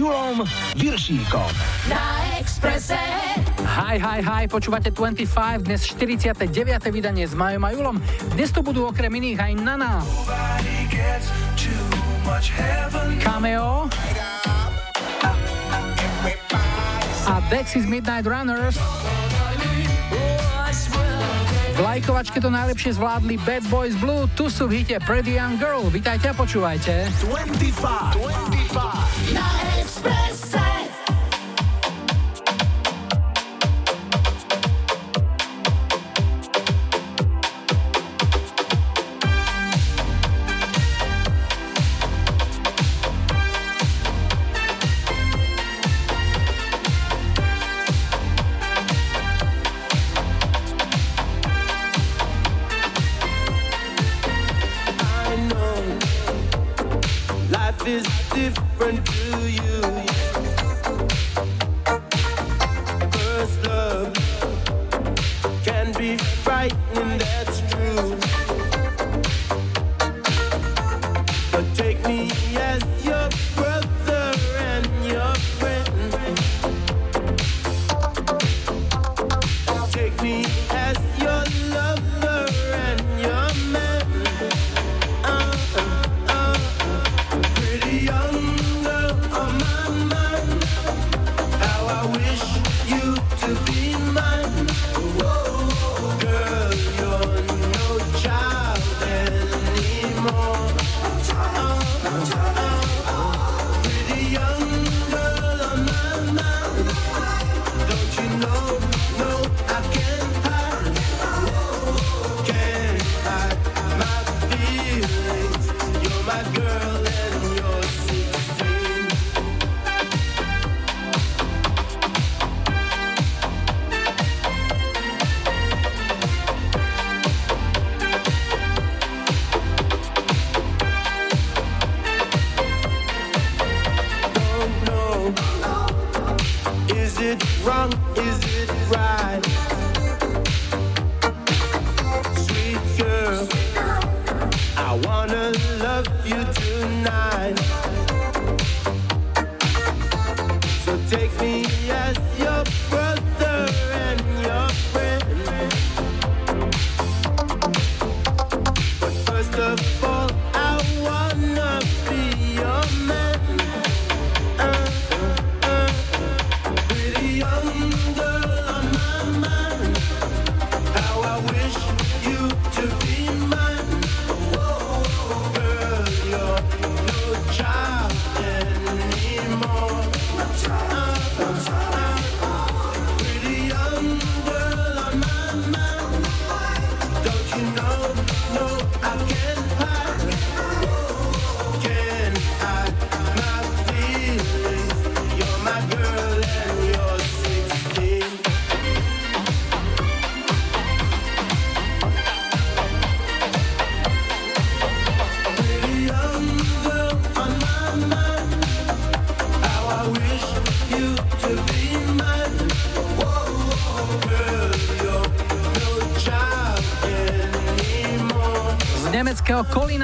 Júlom Vyršíkom. Na Expresse. Hi, počúvate 25, dnes 49. vydanie s Majom a Júlom. Dnes tu budú okrem iných aj Nana. Cameo. A Dexys Midnight Runners. V lajkovačke to najlepšie zvládli Bad Boys Blue, tu sú v hite Pretty Young Girl. Vítajte a počúvajte. 25 na Expresse.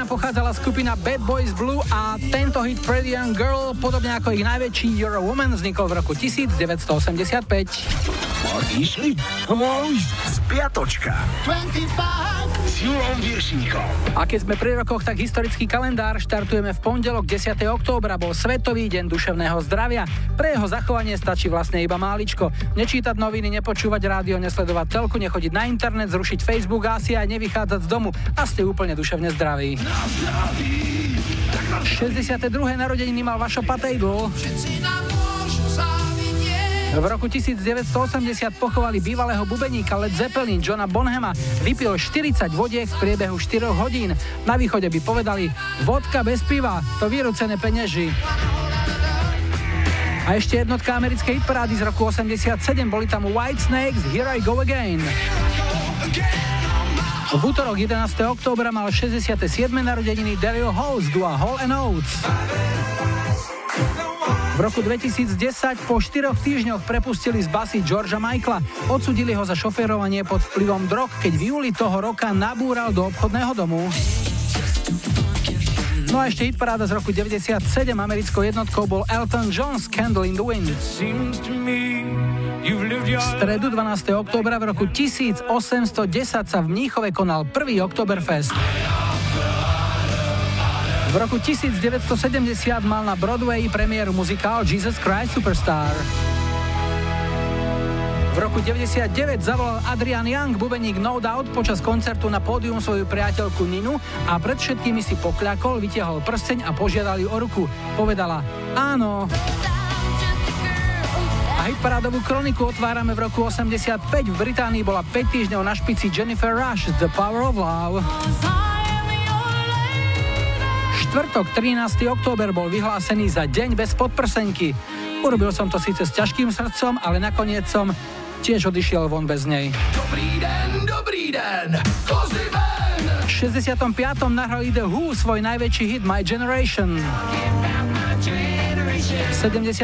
Pochádzala skupina Bad Boys Blue a tento hit Pretty Young Girl, podobne ako ich najväčší You're a Woman, vznikol v roku 1985. Išli? Spiatočka. 25 s Júlom Vyršíkom. A keď sme pri rokoch, tak historický kalendár štartujeme v pondelok 10. októbra, bol Svetový deň duševného zdravia. Pre jeho zachovanie stačí vlastne iba máličko. Nečítať noviny, nepočúvať rádio, nesledovať telku, nechodiť na internet, zrušiť Facebook a asi aj nevychádzať z domu. A ste úplne duševne zdraví. 62. narodeniny mal Vašo Patejdl. V roku 1980 pochovali bývalého bubeníka Led Zeppelin Johna Bonhama. Vypil 40 vodiek v priebehu 4 hodín. Na východe by povedali, vodka bez piva, to vyrucené peneži. A ešte jednotka americkej hitparády z roku 87, boli tam White Snakes, Here I Go Again. V útorok 11. októbra mal 67. narodeniny Daryl Hall z dua Hall and Oates. V roku 2010 po 4 týždňoch prepustili z basy Georgea Michaela. Odsudili ho za šoférovanie pod vplyvom drog, keď v júli toho roka nabúral do obchodného domu. No a ešte hitparáda z roku 97 americkou jednotkou bol Elton John s Candle in the Wind. V stredu 12. októbra v roku 1810 sa v Mníchove konal prvý Oktoberfest. V roku 1970 mal na Broadway premiéru muzikál Jesus Christ Superstar. V roku 1999 zavolal Adrian Young, bubeník No Doubt, počas koncertu na pódium svoju priateľku Ninu a pred všetkými si pokľakol, vytiahol prsteň a požiadal ju o ruku. Povedala áno. A hitparádovú kroniku otvárame v roku 85. V Británii bola 5 týždňov na špici Jennifer Rush The Power of Love. Štvrtok 13. október bol vyhlásený za deň bez podprsenky. Urobil som to síce s ťažkým srdcom, ale nakoniec som tiež odišiel von bez nej. Dobrý deň, kozy ven! V 65. nahrali The Who svoj najväčší hit My Generation. 75.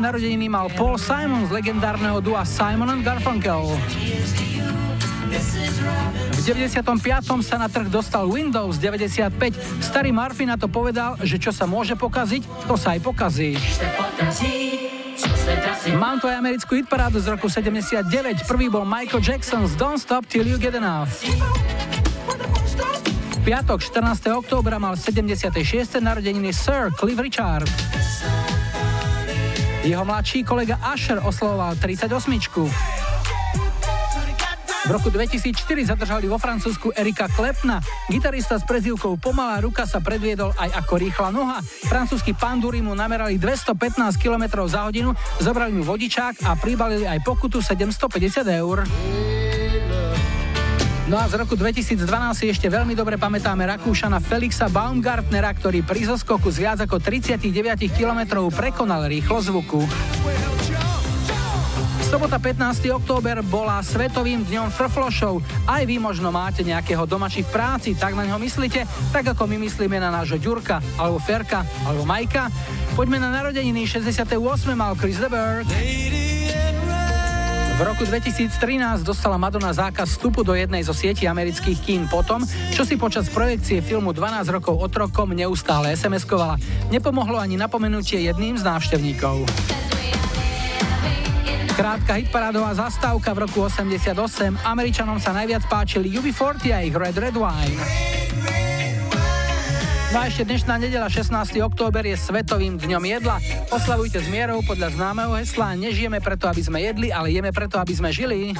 narodeniny mal Paul Simon z legendárneho dua Simon and Garfunkel. V 95. sa na trh dostal Windows 95. Starý Murphy na to povedal, že čo sa môže pokaziť, to sa aj pokazí. Mám tu aj americkú hitparádu z roku 79. Prvý bol Michael Jackson's Don't Stop Till You Get Enough. V piatok 14. októbra mal 76. narodeniny Sir Cliff Richard. Jeho mladší kolega Usher oslavoval 38. V roku 2004 zadržali vo Francúzsku Erika Klepna. Gitarista s prezývkou Pomalá ruka sa predviedol aj ako Rýchla noha. Francúzski pandúri mu namerali 215 km za hodinu, zobrali mu vodičák a pribalili aj pokutu 750 €. No a z roku 2012 ešte veľmi dobre pamätáme Rakúšana Felixa Baumgartnera, ktorý pri zoskoku z viac ako 39 km prekonal rýchlosť zvuku. Sobota 15. október bola svetovým dňom frflošov. Aj vy možno máte nejakého domači v práci, tak na ňo myslíte, tak ako my myslíme na nášho Ďurka, alebo Ferka, alebo Majka. Poďme na narodeniny. 68. mal Chris de Burgh. V roku 2013 dostala Madonna zákaz vstupu do jednej zo sietí amerických kín potom, čo si počas projekcie filmu 12 rokov otrokom neustále SMS-kovala. Nepomohlo ani napomenutie jedným z návštevníkov. Krátka hitparádová zastávka v roku 88. Američanom sa najviac páčili UB40 a ich Red Red Wine. No a ešte dnešná nedeľa 16. október je svetovým dňom jedla. Oslavujte s mierou podľa známeho hesla. Nežijeme preto, aby sme jedli, ale jeme preto, aby sme žili.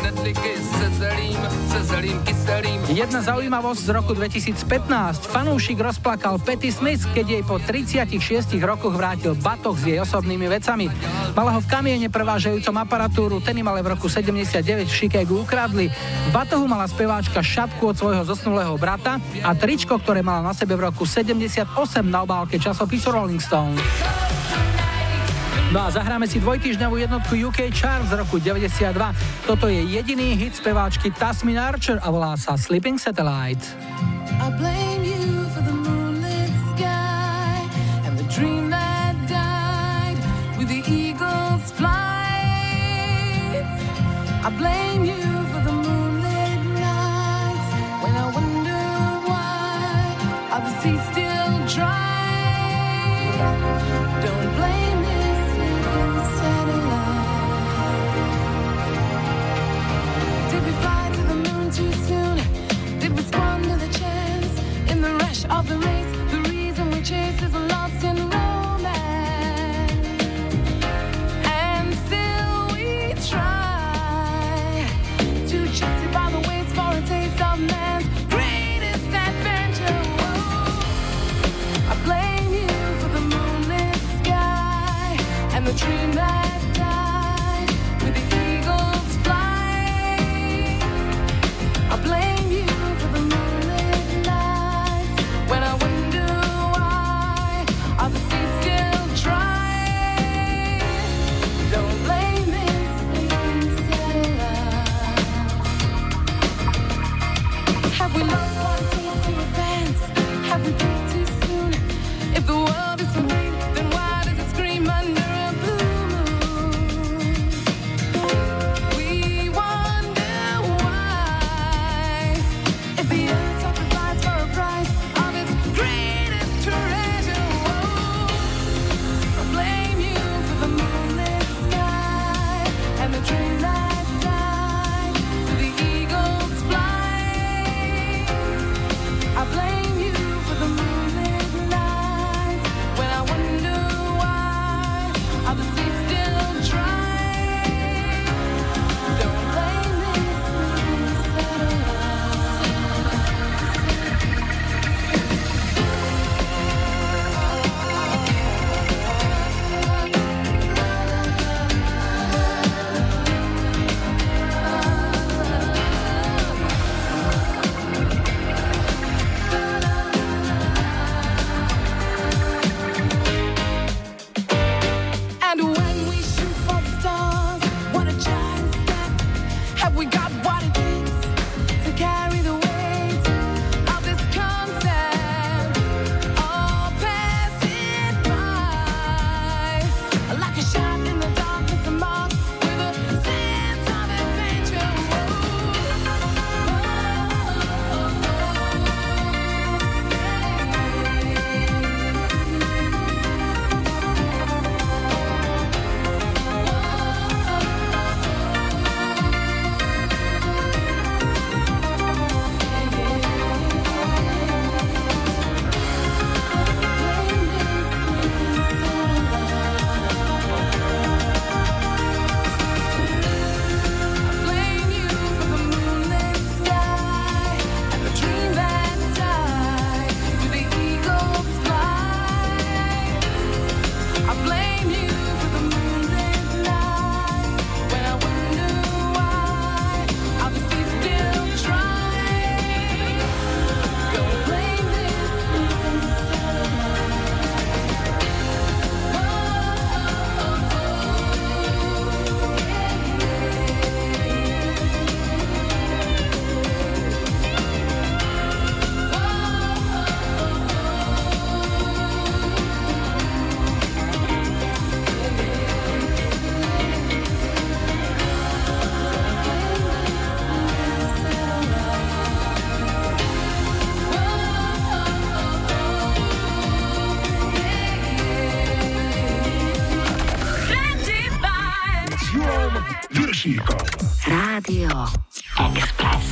Jedna zaujímavosť z roku 2015. Fanúšik rozplakal Patti Smith, keď jej po 36 rokoch vrátil batoh s jej osobnými vecami. Mala ho v kamiene prevážajúcom aparatúru, ten im ale v roku 79 v Chicagu ukradli. V batohu mala speváčka šatku od svojho zosnulého brata a tričko, ktoré mala na sebe v roku 78 na obálke časopisu Rolling Stone. No a zahráme si dvojtýždňovú jednotku UK Chart z roku 92. Toto je jediný hit speváčky Tasmin Archer a volá sa Sleeping Satellite. I blame you for the moonlit nights when I wonder why are the seas still dry. Don't blame this little satellite. Did we fly to the moon too soon? Did we squander the chance? In the rush of the race, the reason we chase is lost in romance. And still we try to justify the ways for a taste of man's greatest adventure. Whoa. I blame you for the moonlit sky and the dream that died with the eagle's flight. I blame you for the moonlit nights when I wonder why are the seas still dry. Don't blame. We lost one chance to advance. Have we been too soon? If the world is for me, then why does it scream under a blue moon? We wonder why. If the earth sacrificed for a price of its greatest terrain. Rádio Express.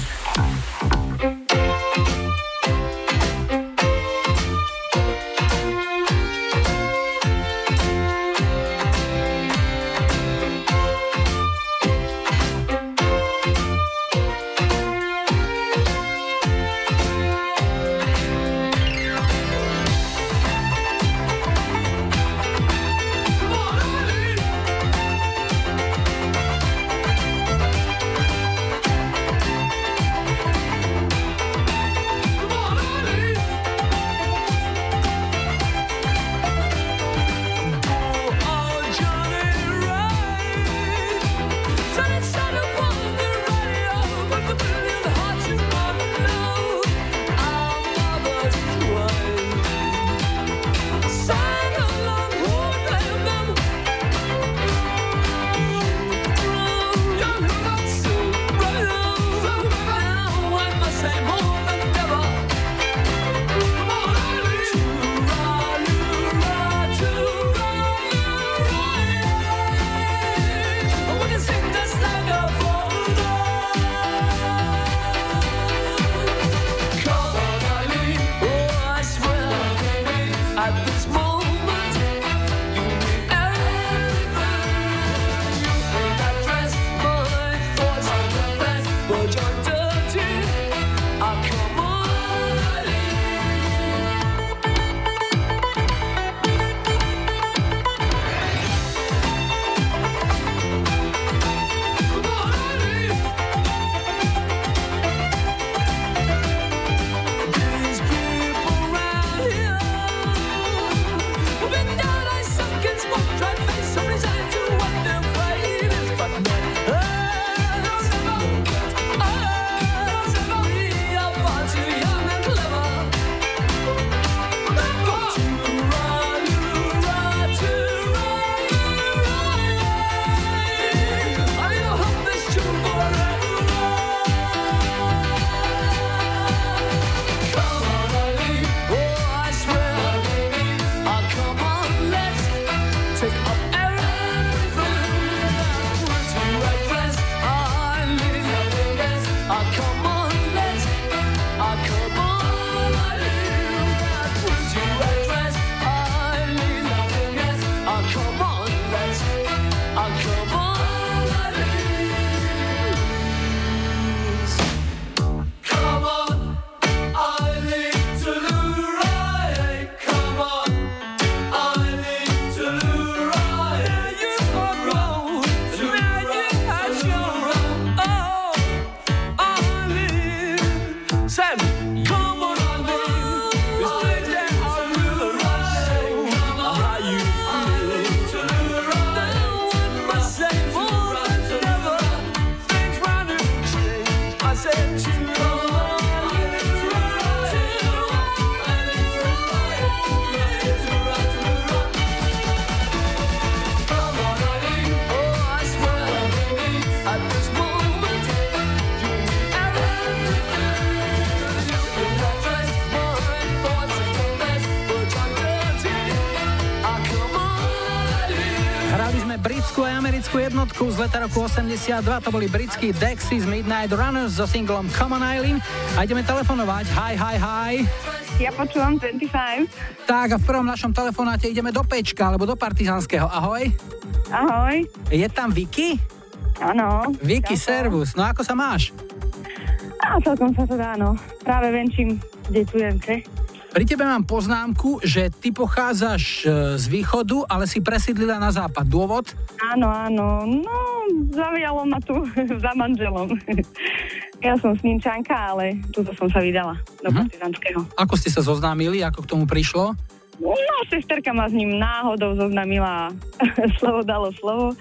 Jednotku z leta roku 82, to boli britskí Dexys Midnight Runners so singlom Come on Eileen a ideme telefonovať. Hi. Ja počúvam 25. Tak a v prvom našom telefonáte ideme do Pečka, alebo do Partizánskeho. Ahoj. Ahoj. Je tam Vicky? Áno. Vicky, servus. No ako sa máš? Á, celkom sa to dá, no. Práve venčím, detujem, če? Pri tebe mám poznámku, že ty pochádzaš z východu, ale si presídlila na západ. Dôvod? Áno. No, zavialo ma tu za manželom. Ja som s ním Čanka, ale tuto som sa vydala do Partizanského. Ako ste sa zoznámili? Ako k tomu prišlo? No, sesterka ma s ním náhodou zoznámila. Slovo dalo slovo.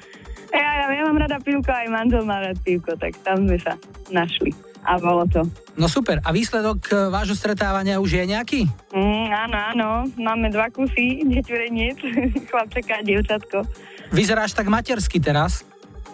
Ja mám rada pivko, aj manžel má rád pivko, tak tam sme sa našli. A bolo to. No super. A výsledok vášho stretávania už je nejaký? Áno. Máme 2 kusy, deťureniec, chlapčeka a dievčatko. Vyzeráš tak matersky teraz?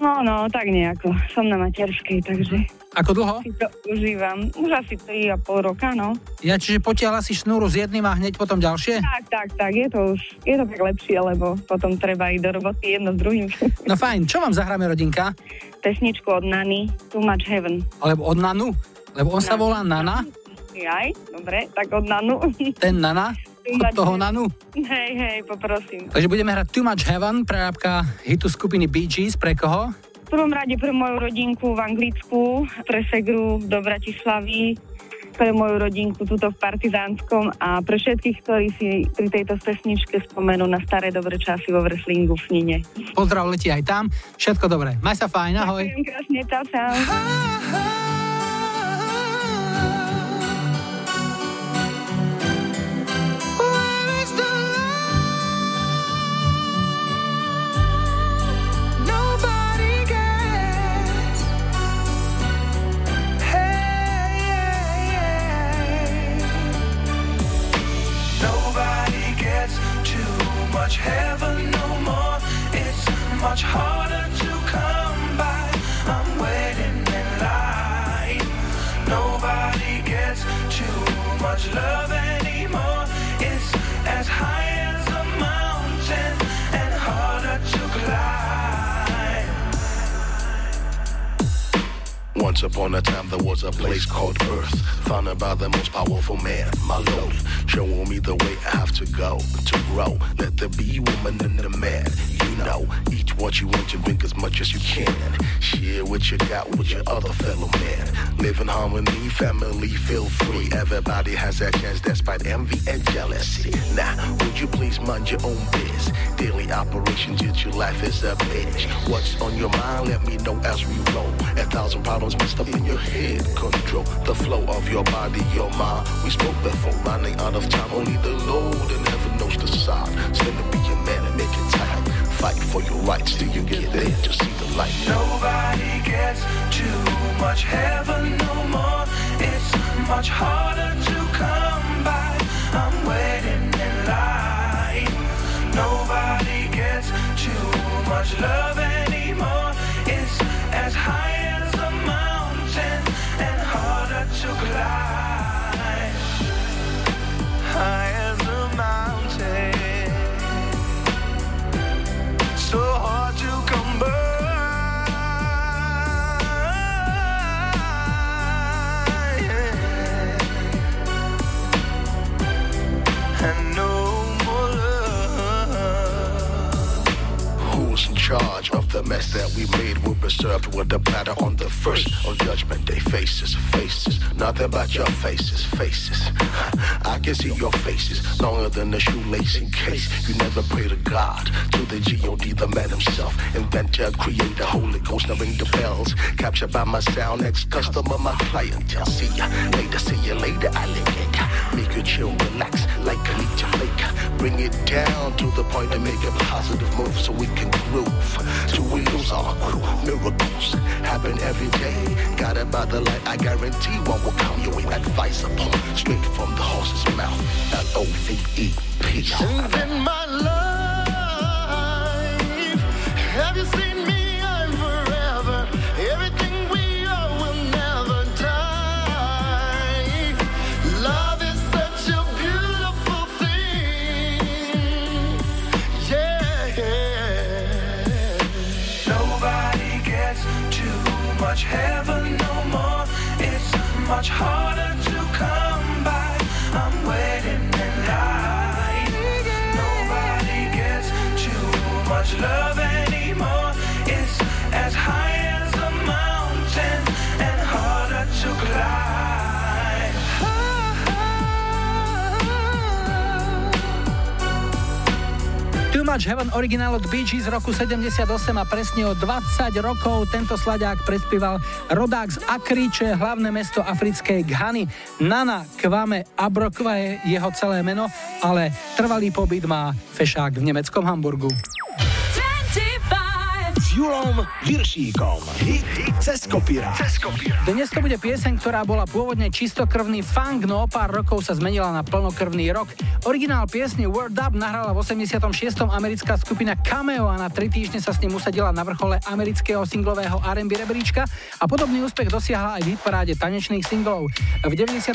No, tak nejako. Som na materskej, takže... Ako dlho? Si to užívam. Už asi 3,5 roka, no. Ja, čiže potiahla si šnúru z jedným a hneď potom ďalšie? Tak, je to už, je to tak lepšie, lebo potom treba ísť do roboty jedno s druhým. No fajn, čo vám zahráme, rodinka? Pesničku od Nany, Too Much Heaven. Alebo od Nanu? Lebo on sa volá Nana. Jaj, dobre, tak od Nanu. Ten Nana? Od toho Nanu. Hej, poprosím. Takže budeme hrať Too Much Heaven, prerábka hitu skupiny Bee Gees, pre koho? V prvom rade pre moju rodinku v Anglicku, pre segru do Bratislavy, pre moju rodinku tuto v Partizánskom a pre všetkých, ktorí si pri tejto pesničke spomenú na staré dobré časy vo wrestlingu v Nine. Pozdrav letí aj tam, všetko dobré. Maj sa fajn, ahoj. Ďakujem krásne, čau. Heaven no more, it's much harder to come by. I'm waiting in line. Nobody gets too much love anymore. It's as high as a mountain and harder to climb. Once upon a time there was a place called Earth, founded by the most powerful man, my lord. Showing me the way I have to go to grow. Let there be woman and the man. You know, eat what you want and drink as much as you can. Share what you got with your other fellow man. Live in harmony, family, feel free. Everybody has that chance despite envy and jealousy. Now, would you please mind your own biz? Daily operations, yet your life is a bitch. What's on your mind? Let me know as we roll. 1,000 problems messed up in your head. Control the flow of your body, your mind. We spoke before running out of time, only the Lord and heaven knows the side. Stand to be a man and make it tight. Fight for your rights till you get there to see the light. Nobody gets too much heaven no more. It's much harder to come by. I'm waiting in line. Nobody gets too much love anymore. It's as high as a mountain and harder to climb. High as a mountain, so hard to come by, yeah. And no more love. Who's in charge of the mess that we made? We'll be served with a platter on the first on Judgment Day. Faces, nothing but your faces. I can see your faces, longer than a shoelace in case. You never pray to God, to the G-O-D, the man himself. Inventor, creator, Holy Ghost, now ring the bells. Captured by my sound, ex-customer, my clientele. See ya later, alligator. Make you chill, relax, like a leech lake. Bring it down to the point and make a positive move so we can groove. Two wheels are crew, miracles happen every day. Guided by the light, I guarantee one will come your way. Advice upon, straight from the horse's mouth. L-O-V-E, peace. Since in my life, have you seen me? I'm forever. Everything we are will never die. Love is such a beautiful thing. Yeah. Nobody gets too much heaven no more. It's much harder to come by. I'm waiting in line. Nobody gets too much love anymore. It's as high as a mountain and harder to climb. Too Much Heaven, originál od Bee Gees z roku 78 a presne o 20 rokov tento sladák prespieval rodák z Akry, čo je hlavné mesto africkej Ghany. Nana Kwame Abrokwa je jeho celé meno, ale trvalý pobyt má fešák v nemeckom Hamburgu. 25. Júlom Vyršíkom. Hit cez kopíra. Dnes to bude pieseň, ktorá bola pôvodne čistokrvný funk, no o pár rokov sa zmenila na plnokrvný rock. Originál piesne Word Up nahrala v 86. americká skupina Cameo a na 3 týždne sa s ním usadila na vrchole amerického singlového R&B rebríčka a podobný úspech dosiahla aj v hitparáde tanečných singlov. V 94.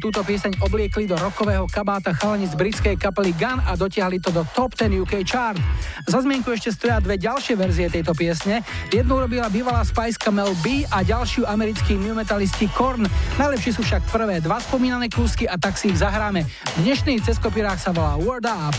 túto pieseň obliekli do rockového kabáta chalani z britskej kapely Gun a dotiahli to do top 10 UK chart. Za zmienku ešte stoja dve ďalšie verzie tejto piesne. Jednu robila bývalá spajska Mel B a ďalšiu americkí new metalisti Korn. Najlepšie sú však prvé dva spomínané kúsky a tak si ich zahráme. Dnešný cez kopírák sa volá Word Up.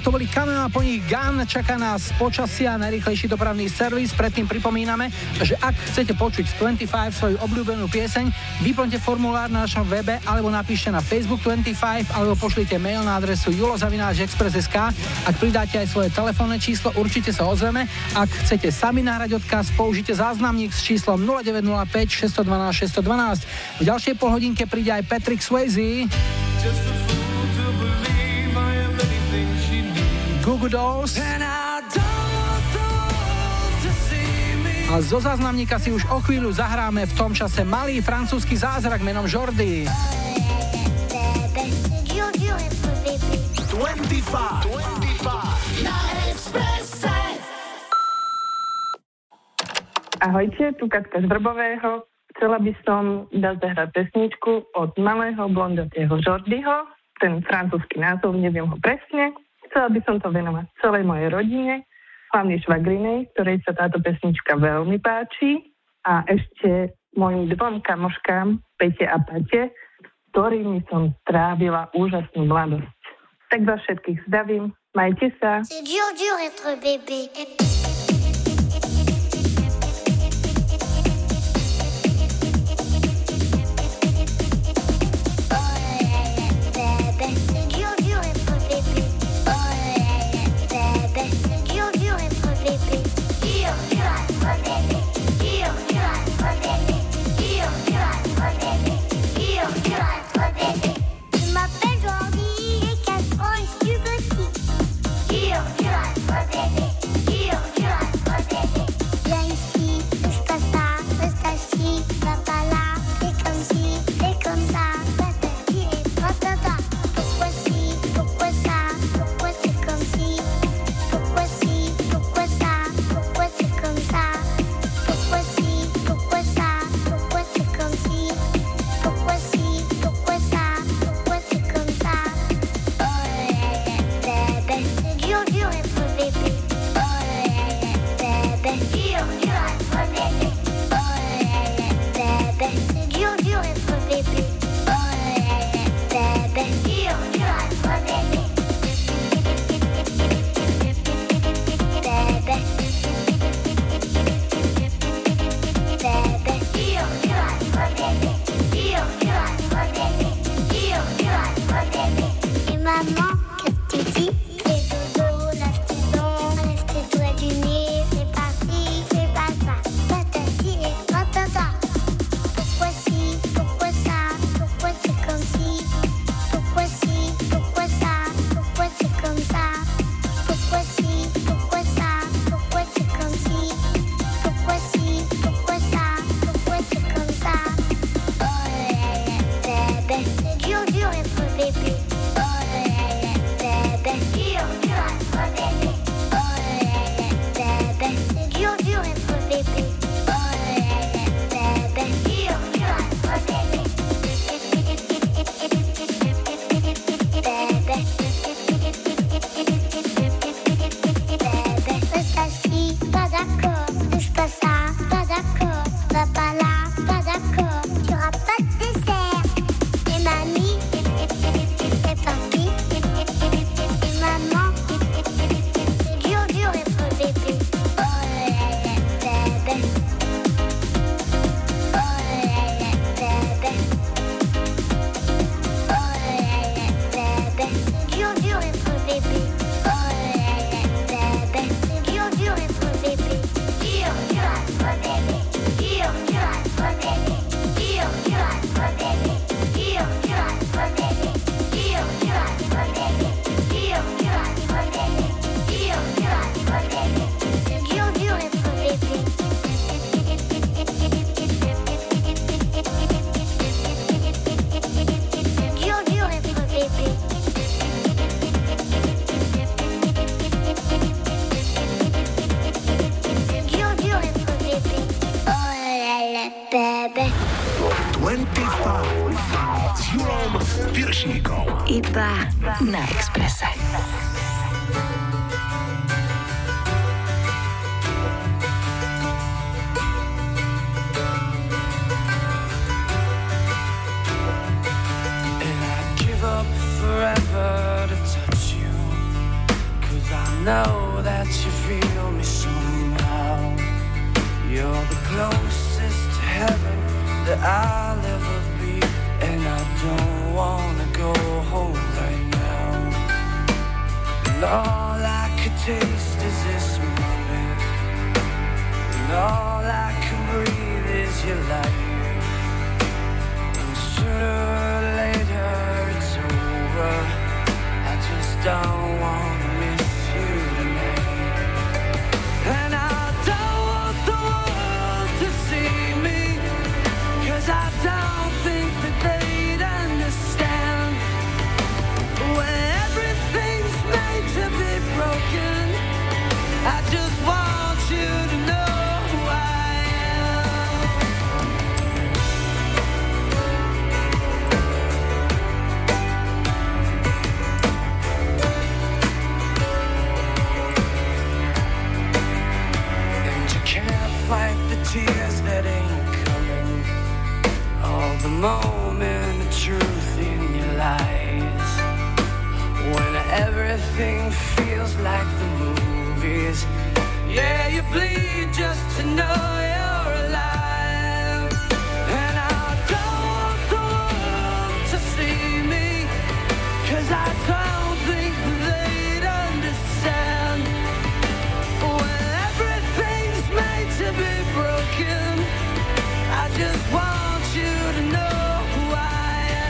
To boli Cameo, po nich Gun, čaká nás počasia, najrýchlejší dopravný servis. Predtým pripomíname, že ak chcete počuť 25 svoju obľúbenú pieseň, vyplňte formulár na našom webe alebo napíšte na Facebook 25 alebo pošlite mail na adresu julo@express.sk. Ak pridáte aj svoje telefónne číslo, určite sa ozveme. Ak chcete sami nahrať odkaz, použite záznamník s číslom 0905 612 612. V ďalšej polhodinke príde aj Patrick Swayze. A zo záznamníka si už o chvíľu zahráme v tom čase malý francúzsky zázrak menom Jordi. 25 na Expresse. Ahojte, tu Katka z Vrbového. Chcela by som dať zahrať pesničku od malého blondotého Jordiho. Ten francúzsky názov, neviem ho presne. Chcela by som to venovať celej mojej rodine, hlavne švagrinej, ktorej sa táto pesnička veľmi páči, a ešte mojim dvom kamoškám, Pete a Pate, ktorými som trávila úžasnú mladosť. Tak vás všetkých zdravím, majte sa. C'est dur, dur être bébé. Na Expresse. And I'd give up forever to touch you, 'cause I know that you feel me somehow. You're the closest to heaven that I'll ever be, and I don't wanna go home. All I could taste is this moment, and all I can breathe is your life, and sooner or later it's over. I just don't want to miss you tonight, and I don't want the world to see me, 'cause I don't think that they'd understand when to be broken. I just want you to know who I am. moment of truth in your lies. When everything feels like the movies. Yeah, you bleed just to know you're alive. And I don't want the world to see me, 'cause I don't think they'd understand. When everything's made to be broken, I just want you to know who I am.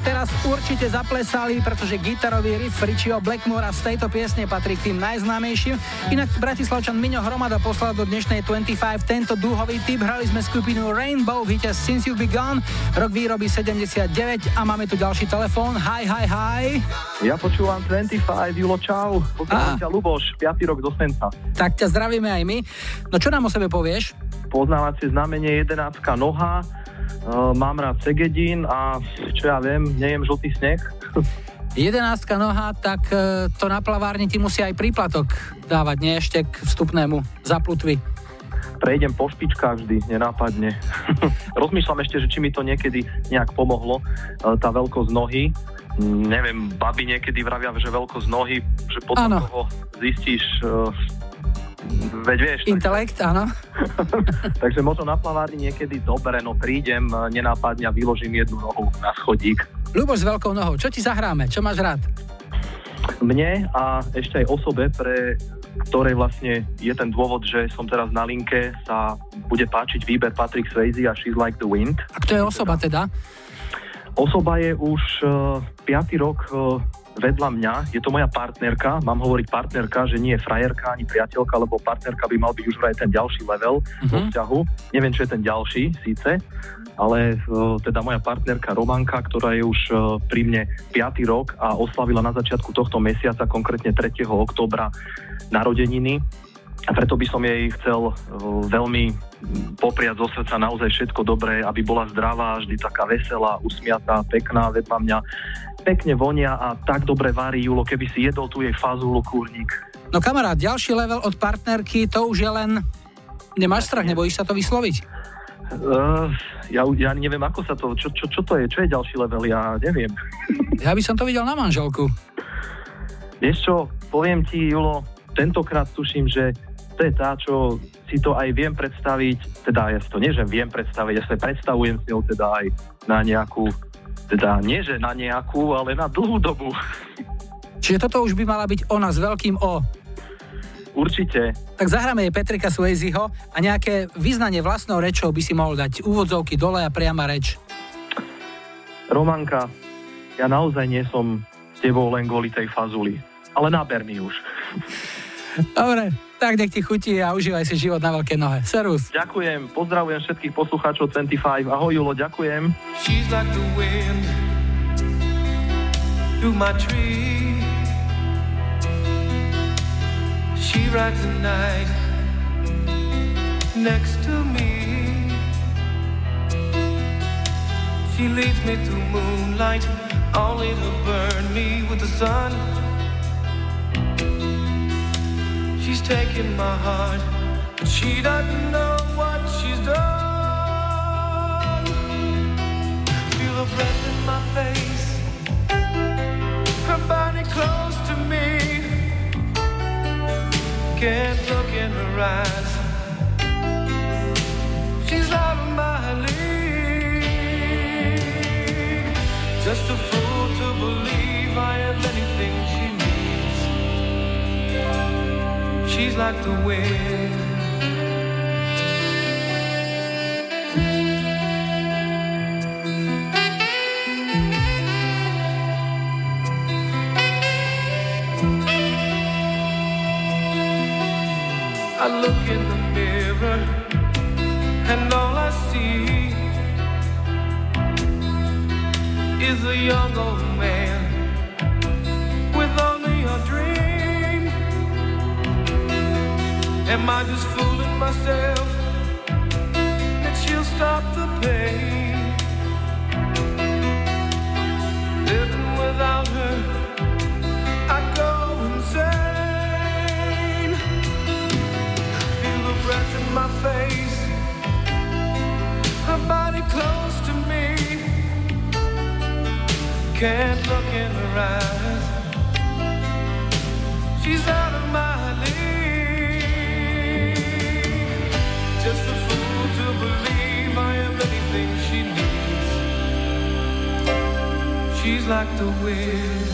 teraz určite zaplesali, pretože gitarový riff Richieho Blackmora z tejto piesne patrí k tým najznámejším. Inak bratislavčan Miňo Hromada poslal do dnešnej 25 tento dúhový tip. Hrali sme skupinu Rainbow, víťaz Since You Be Gone, rok výroby 79 a máme tu ďalší telefón. Hi. Ja počúvam 25, Julo, čau. Pozdravím ťa, Ľuboš, 5. rok do Senca. Tak ťa zdravíme aj my. No čo nám o sebe povieš? Poznávacie znamenie 11 noha. Mám rád segedín a čo ja viem, nejem žltý sneh. 11 noha, tak to na plavárni ti musí aj príplatok dávať, nie ešte k vstupnému za plutvy. Prejdem po špičkách vždy, nenápadne. Rozmýšľam ešte, že či mi to niekedy nejak pomohlo, tá veľkosť nohy. Neviem, babi niekedy vravia, že veľkosť nohy, že potom toho zistíš... Veď vieš, intelekt, tak... áno. Takže možno na plavárni niekedy dobre, no prídem, nenápadne a vyložím jednu nohu na schodík. Ľuboš s veľkou nohou, čo ti zahráme? Čo máš rád? Mne a ešte aj osobe, pre ktorej vlastne je ten dôvod, že som teraz na linke, sa bude páčiť výber Patrick Swayze a She's Like the Wind. A kto je osoba teda? Osoba je už 5. rok... vedľa mňa, je to moja partnerka, mám hovoriť partnerka, že nie je frajerka ani priateľka, lebo partnerka by mal byť už aj ten ďalší level vo vzťahu. Neviem, čo je ten ďalší, síce, ale teda moja partnerka Romanka, ktorá je už pri mne 5. rok a oslavila na začiatku tohto mesiaca, konkrétne 3. októbra, narodeniny. A preto by som jej chcel veľmi popriať zo srdca naozaj všetko dobré, aby bola zdravá, vždy taká veselá, usmiatá, pekná, vedľa mňa. Pekne vonia a tak dobre varí, Julo, keby si jedol tu jej fazulu, kúrnik. No kamarát, ďalší level od partnerky, to už je len... Nemáš strach, nebojíš sa to vysloviť? Ja neviem, ako sa to... Čo to je? Čo je ďalší level? Ja neviem. Ja by som to videl na manželku. Vieš čo, poviem ti, Julo, tentokrát tuším, že to je tá, čo si to aj viem predstaviť, teda ja si to nie, že viem predstaviť, ja sa predstavujem s ňou teda aj na nejakú, teda nie, že na nejakú, ale na dlhú dobu. Čiže toto už by mala byť ona s veľkým O. Určite. Tak zahráme jej Patricka Swayzeho a nejaké vyznanie vlastnou rečou by si mohol dať. Úvodzovky dole a priama reč. Romanka, ja naozaj nie som s tebou len kvôli tej fazuli, ale náber mi už. Dobre, tak nech ti chutí a užívaj si život na veľké nohe. Servus. Ďakujem, pozdravujem všetkých poslucháčov 25. Ahoj Julo, ďakujem. She's like the wind through my tree. She rides the night next to me. She leads me through moonlight, only to burn me with the sun. She's taking my heart, but she doesn't know what she's done. Feel her breath in my face, her body close to me. Can't look in her eyes, she's out of my league. Just a fool to believe I have anything she needs. She's like the wind. I look in the mirror and all I see is a young old man with only a dream. Am I just fooling myself that she'll stop the pain? Living without her, I go insane. Feel her breath in my face, her body close to me. Can't look in her eyes, she's out of my league. Just a fool to believe I am anything she needs. She's like the wind.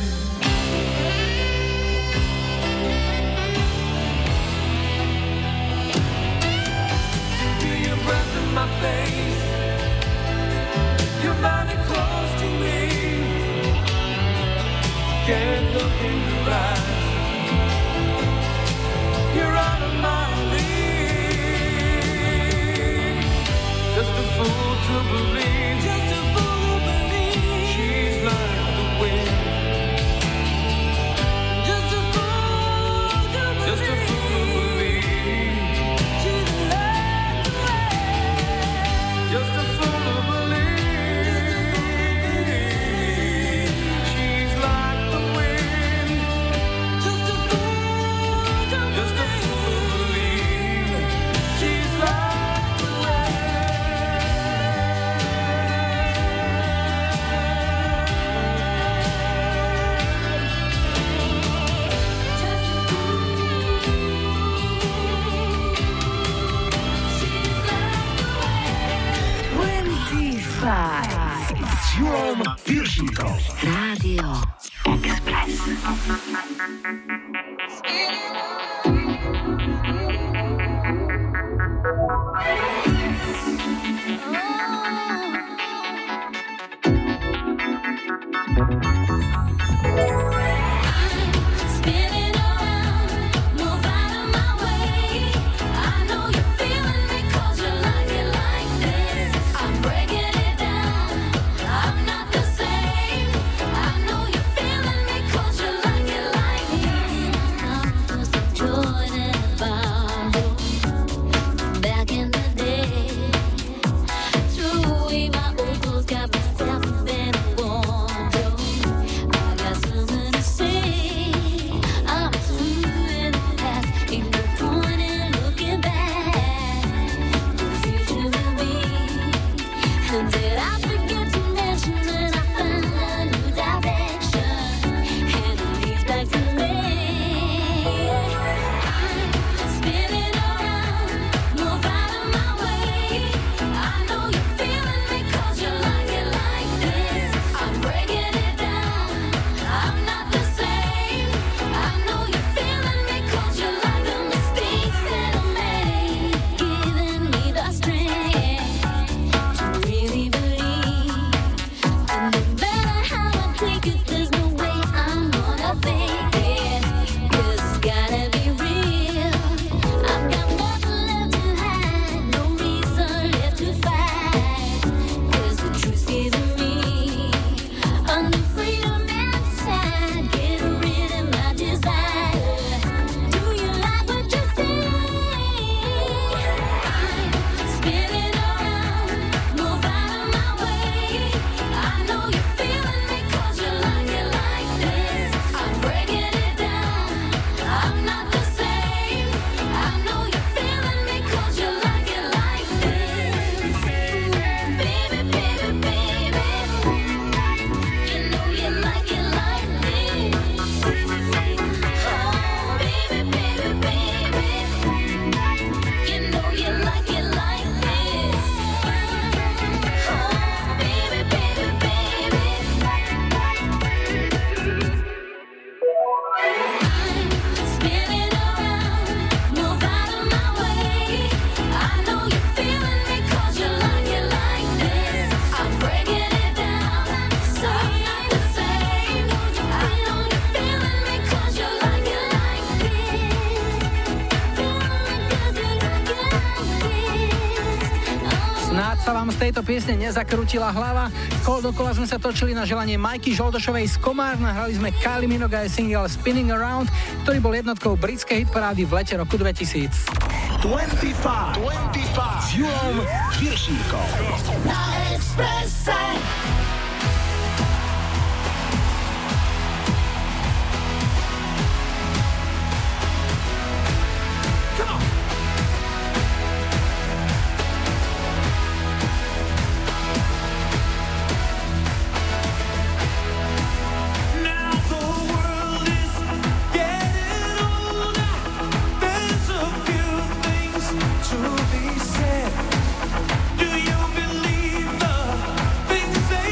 Feel your breath in my face, your body close to me. can't look in your eyes. You're out of my league. Just a fool to believe. Just a fool to believe. She's like the wind. Just a fool to believe. Just a fool to believe. She's like the wind. Just a fool to believe. Vyršíkom Rádio Express. Piesne nezakrútila hlava. Dokola sme sa točili na želanie Majky Žoldošovej z Komárna. Hrali sme Kylie Minogue aj single Spinning Around, ktorý bol jednotkou britskej hitparády v lete roku 2000. 25 s Júlom Vyršíkom na Expresse. To be said, do you believe the things that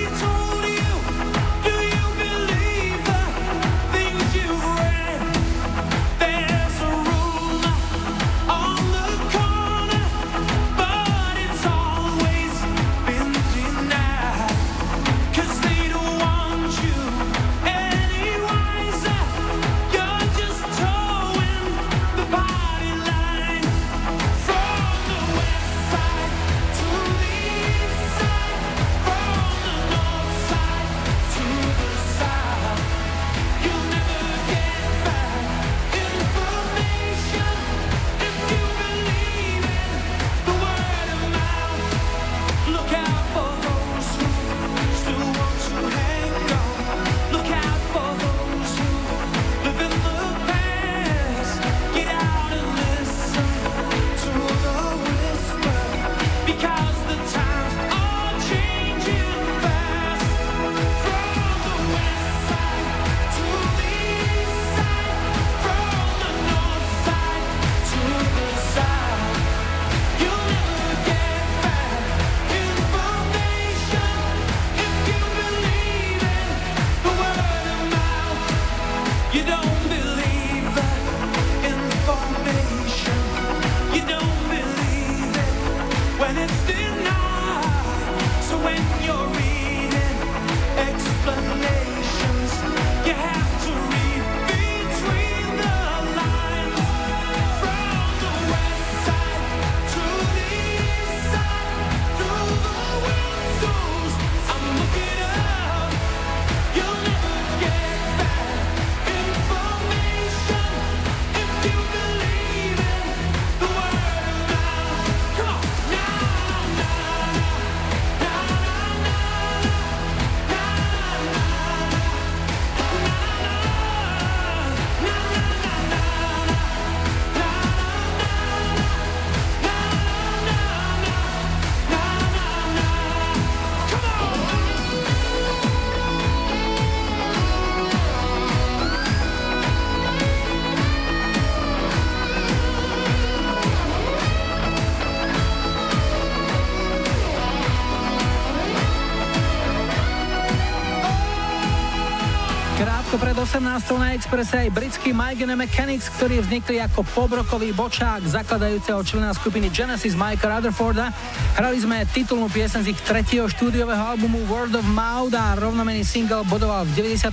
18. na Expresse aj britský Macarena Mechanics, ktorí vznikli ako pobrokový bočák zakladajúceho člena skupiny Genesis Mike Rutherforda. Hrali sme titulnú piesen z ich tretieho štúdiového albumu Word of Mouth a rovnomený single bodoval v 91.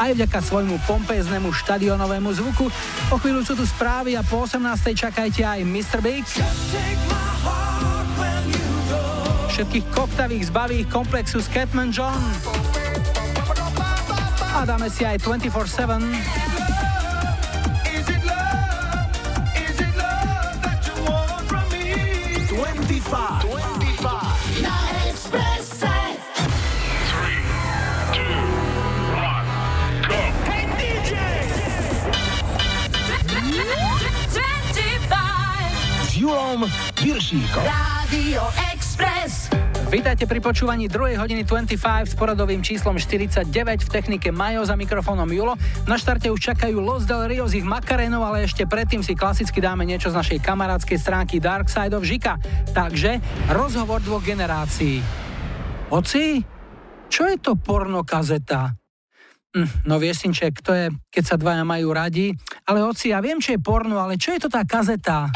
aj vďaka svojmu pompéznemu štadionovému zvuku. O chvíľu sú tu správy a po 18. čakajte aj Mr. Big. Všetkých koktavých zbaví komplexu s Catman John. A dáme si aj 24/7. S Júlom Vyršíkom. Rádio Express. Vítajte pri počúvaní 2. hodiny 25 s poradovým číslom 49 v technike Majo, za mikrofónom Julo. Na štarte už čakajú Los Del Rio z ich Macarenov, ale ešte predtým si klasicky dáme niečo z našej kamarádskej stránky Dark Side of Žika. Takže rozhovor dvoch generácií. Oci, čo je to pornokazeta? No vieš, synček, to je, keď sa dvaja majú radi. Ale oci, ja viem, čo je porno, ale čo je to tá kazeta?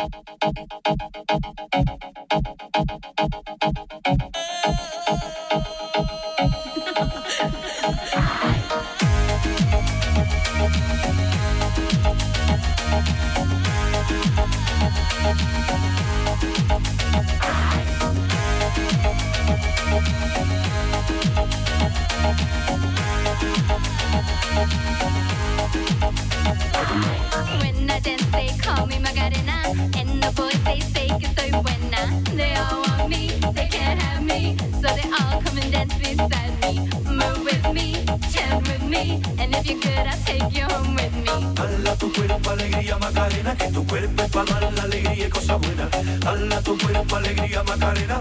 When I dance, they call me Macarena, and the boys they say que soy buena. They all want me, they can't have me, so they all come and dance beside me, move with me, chant with me, and if you could, I'll take you home with me. Hala tu cuerpo, alegría Macarena, que tu cuerpo es para dar la alegría y cosa buena. Hala tu cuerpo, alegría Macarena,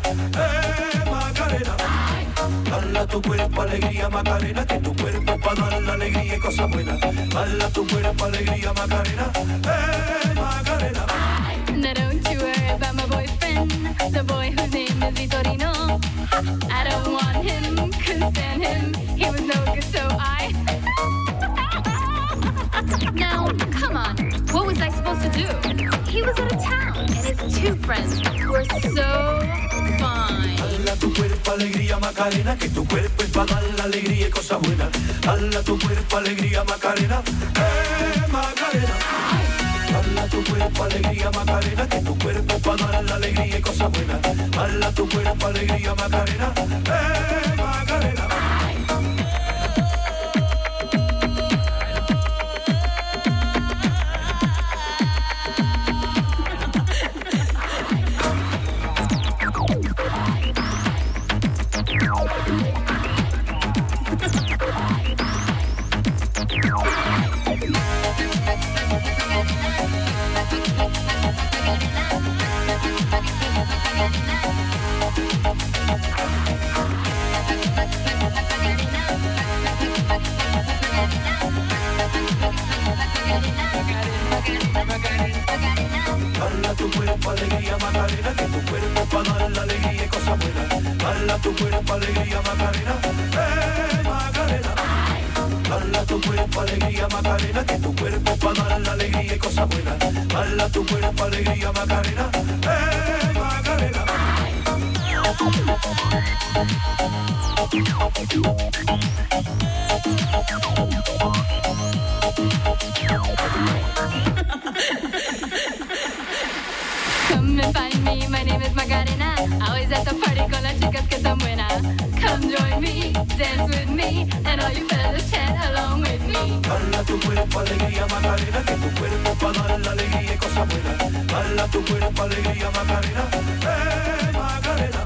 Macarena. Hala tu cuerpo, alegría Macarena, que tu cuerpo es para dar la alegría y cosa buena. Hala tu cuerpo, alegría Macarena, Macarena. Now don't you worry about my boyfriend, the boy whose name is Vitorino. I don't want him, couldn't stand him, he was no good so I... Now, come on, what was I supposed to do? He was out of town, and his two friends were so fine. Hala tu cuerpo, alegría Macarena, que tu cuerpo es para dar la alegría y cosas buenas. Hala tu cuerpo, alegría Macarena, Macarena. Hala tu cuerpo, alegría Macarena, que tu cuerpo es para dar la alegría y cosas buenas. Hala tu cuerpo, alegría Macarena, Macarena. Hala tu cuerpo, alegría Macarena, que tu cuerpo para dar la alegría y cosas buenas. Hala tu cuerpo, alegría Macarena, Macarena. Hala tu tu cuerpo, alegría, Macarena, que tu cuerpo pa' dar la alegría y cosas buenas. Bala tu cuerpo, alegría, Macarena, Macarena. Come and find me, my name is Macarena. Always at the party con las chicas que están buenas. Come join me, dance with me, and all you fellas chat along with me. Bala tu cuerpo, alegría, Macarena, que tu cuerpo pa' dar la alegría y cosas buenas. Bala tu cuerpo, alegría, Macarena, Macarena.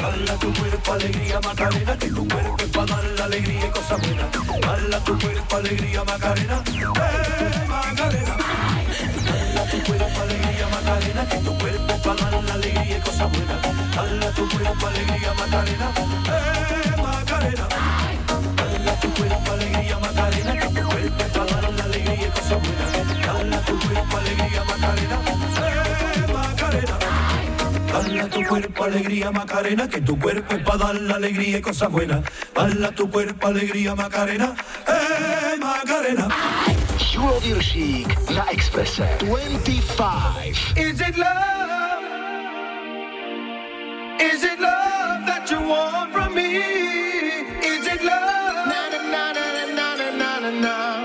Bala tu cuerpo, alegría, Macarena, que tu cuerpo pa' dar la alegría y cosas buenas. Bala tu cuerpo, alegría, Macarena, Macarena. Bala tu cuerpo, alegría, Macarena, que tu cuerpo pa' dar la alegría y cosas buenas. Bala tu cuerpo, alegría, Macarena, Macarena. Bala tu cuerpo, alegría, Macarena, que tu cuerpo pa' dar la alegría y cosas buenas. Bala tu cuerpo, alegría, Macarena, Macarena. Bala tu cuerpo, alegría, Macarena, que tu cuerpo es pa' dar la alegría y cosas buenas. Bala tu cuerpo, alegría, Macarena, Macarena. Júl Vyršík na Expresse. 25. Is it love? Is it love that you want from me? Is it love? Na na na na na na na na. Love.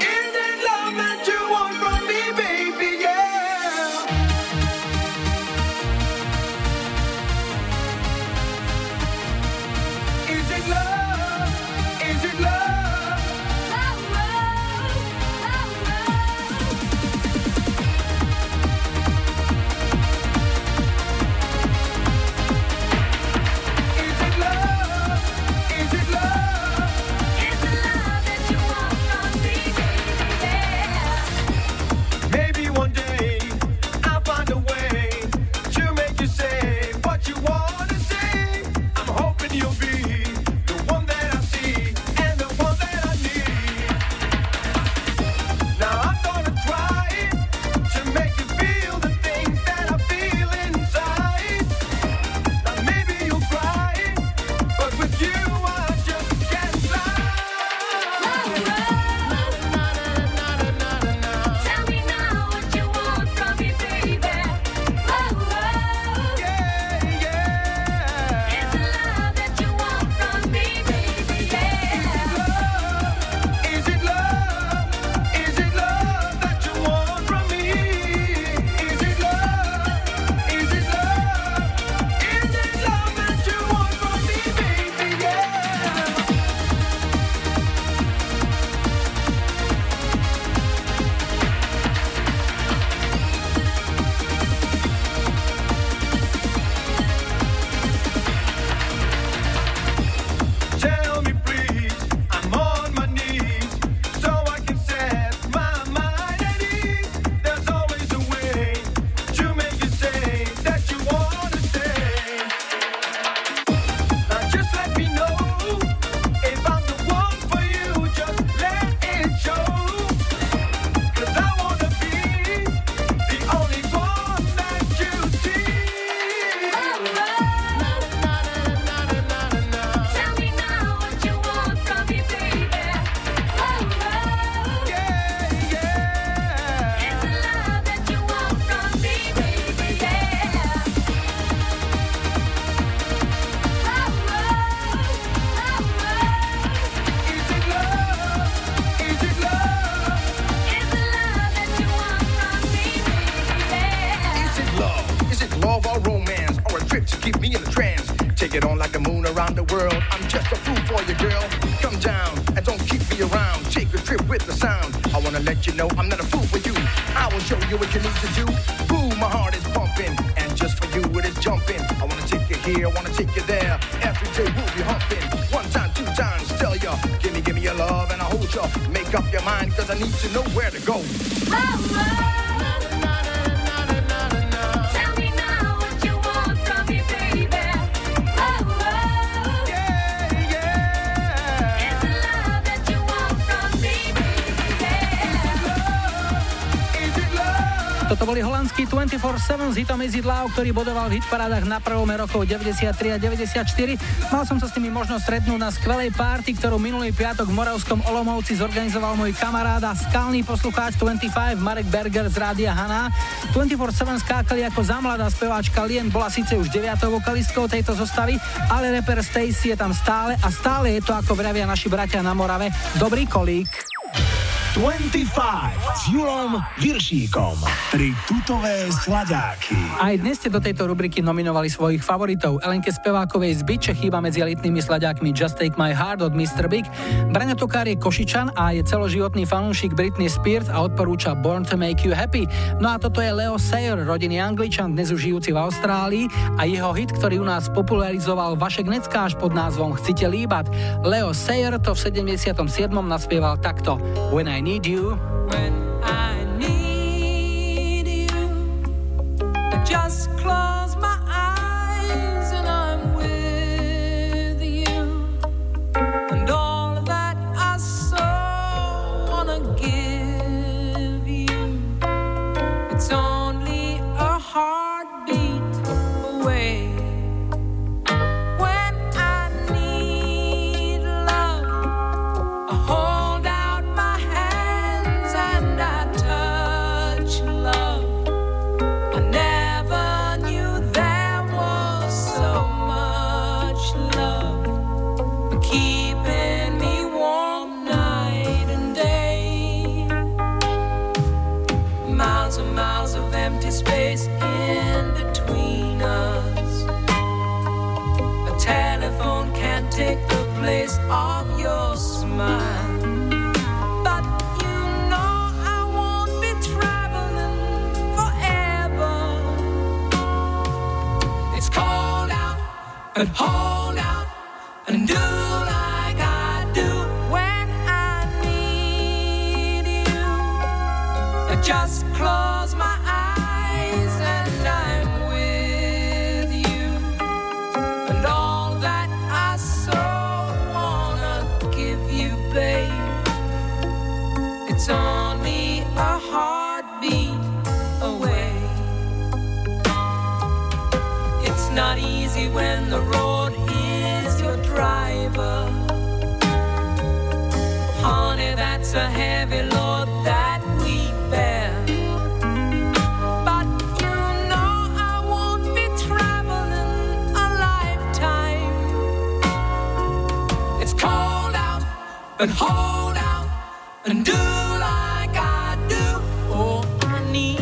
Toto boli holandskí 24/7 s hitom Is It Love, ktorý bodoval v hitparádach na prvom rokov 93 a 94. Mal som sa s nimi možnosť stretnúť na skvelej party, ktorú minulý piatok v Moravskom Olomouci zorganizoval môj kamarát a skalný poslucháč 25 Marek Berger z Rádia Hana. 24/7 skákali ako zamladá speváčka Lien, bola síce už 9. vokalistkou tejto zostavy, ale reper Stacy je tam stále a stále je to, ako vravia naši bratia na Morave, dobrý kolík. 25 s Julom Vyršíkom. Tri tutové sladáky. Aj dnes ste do tejto rubriky nominovali svojich favoritov. Elenke Spevákovej z Byče chýba medzi elitnými sladákmi Just Take My Heart od Mr. Big. Braňo Tokár je Košičan a je celoživotný fanúšik Britney Spears a odporúča Born to Make You Happy. No a toto je Leo Sayer, rodinný Angličan, dnes už žijúci v Austrálii, a jeho hit, ktorý u nás popularizoval Vašek Neckáš pod názvom Chcite líbať. Leo Sayer to v 77. naspieval takto. When I need you, I just close my eyes and I'm with you, and all that I so wanna give you, it's only a heartbeat away. Place of your smile. When the road is your driver, honey, that's a heavy load that we bear. But you know I won't be traveling a lifetime. It's cold out, but hold out and do like I do. Oh, I need.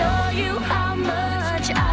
show you how much I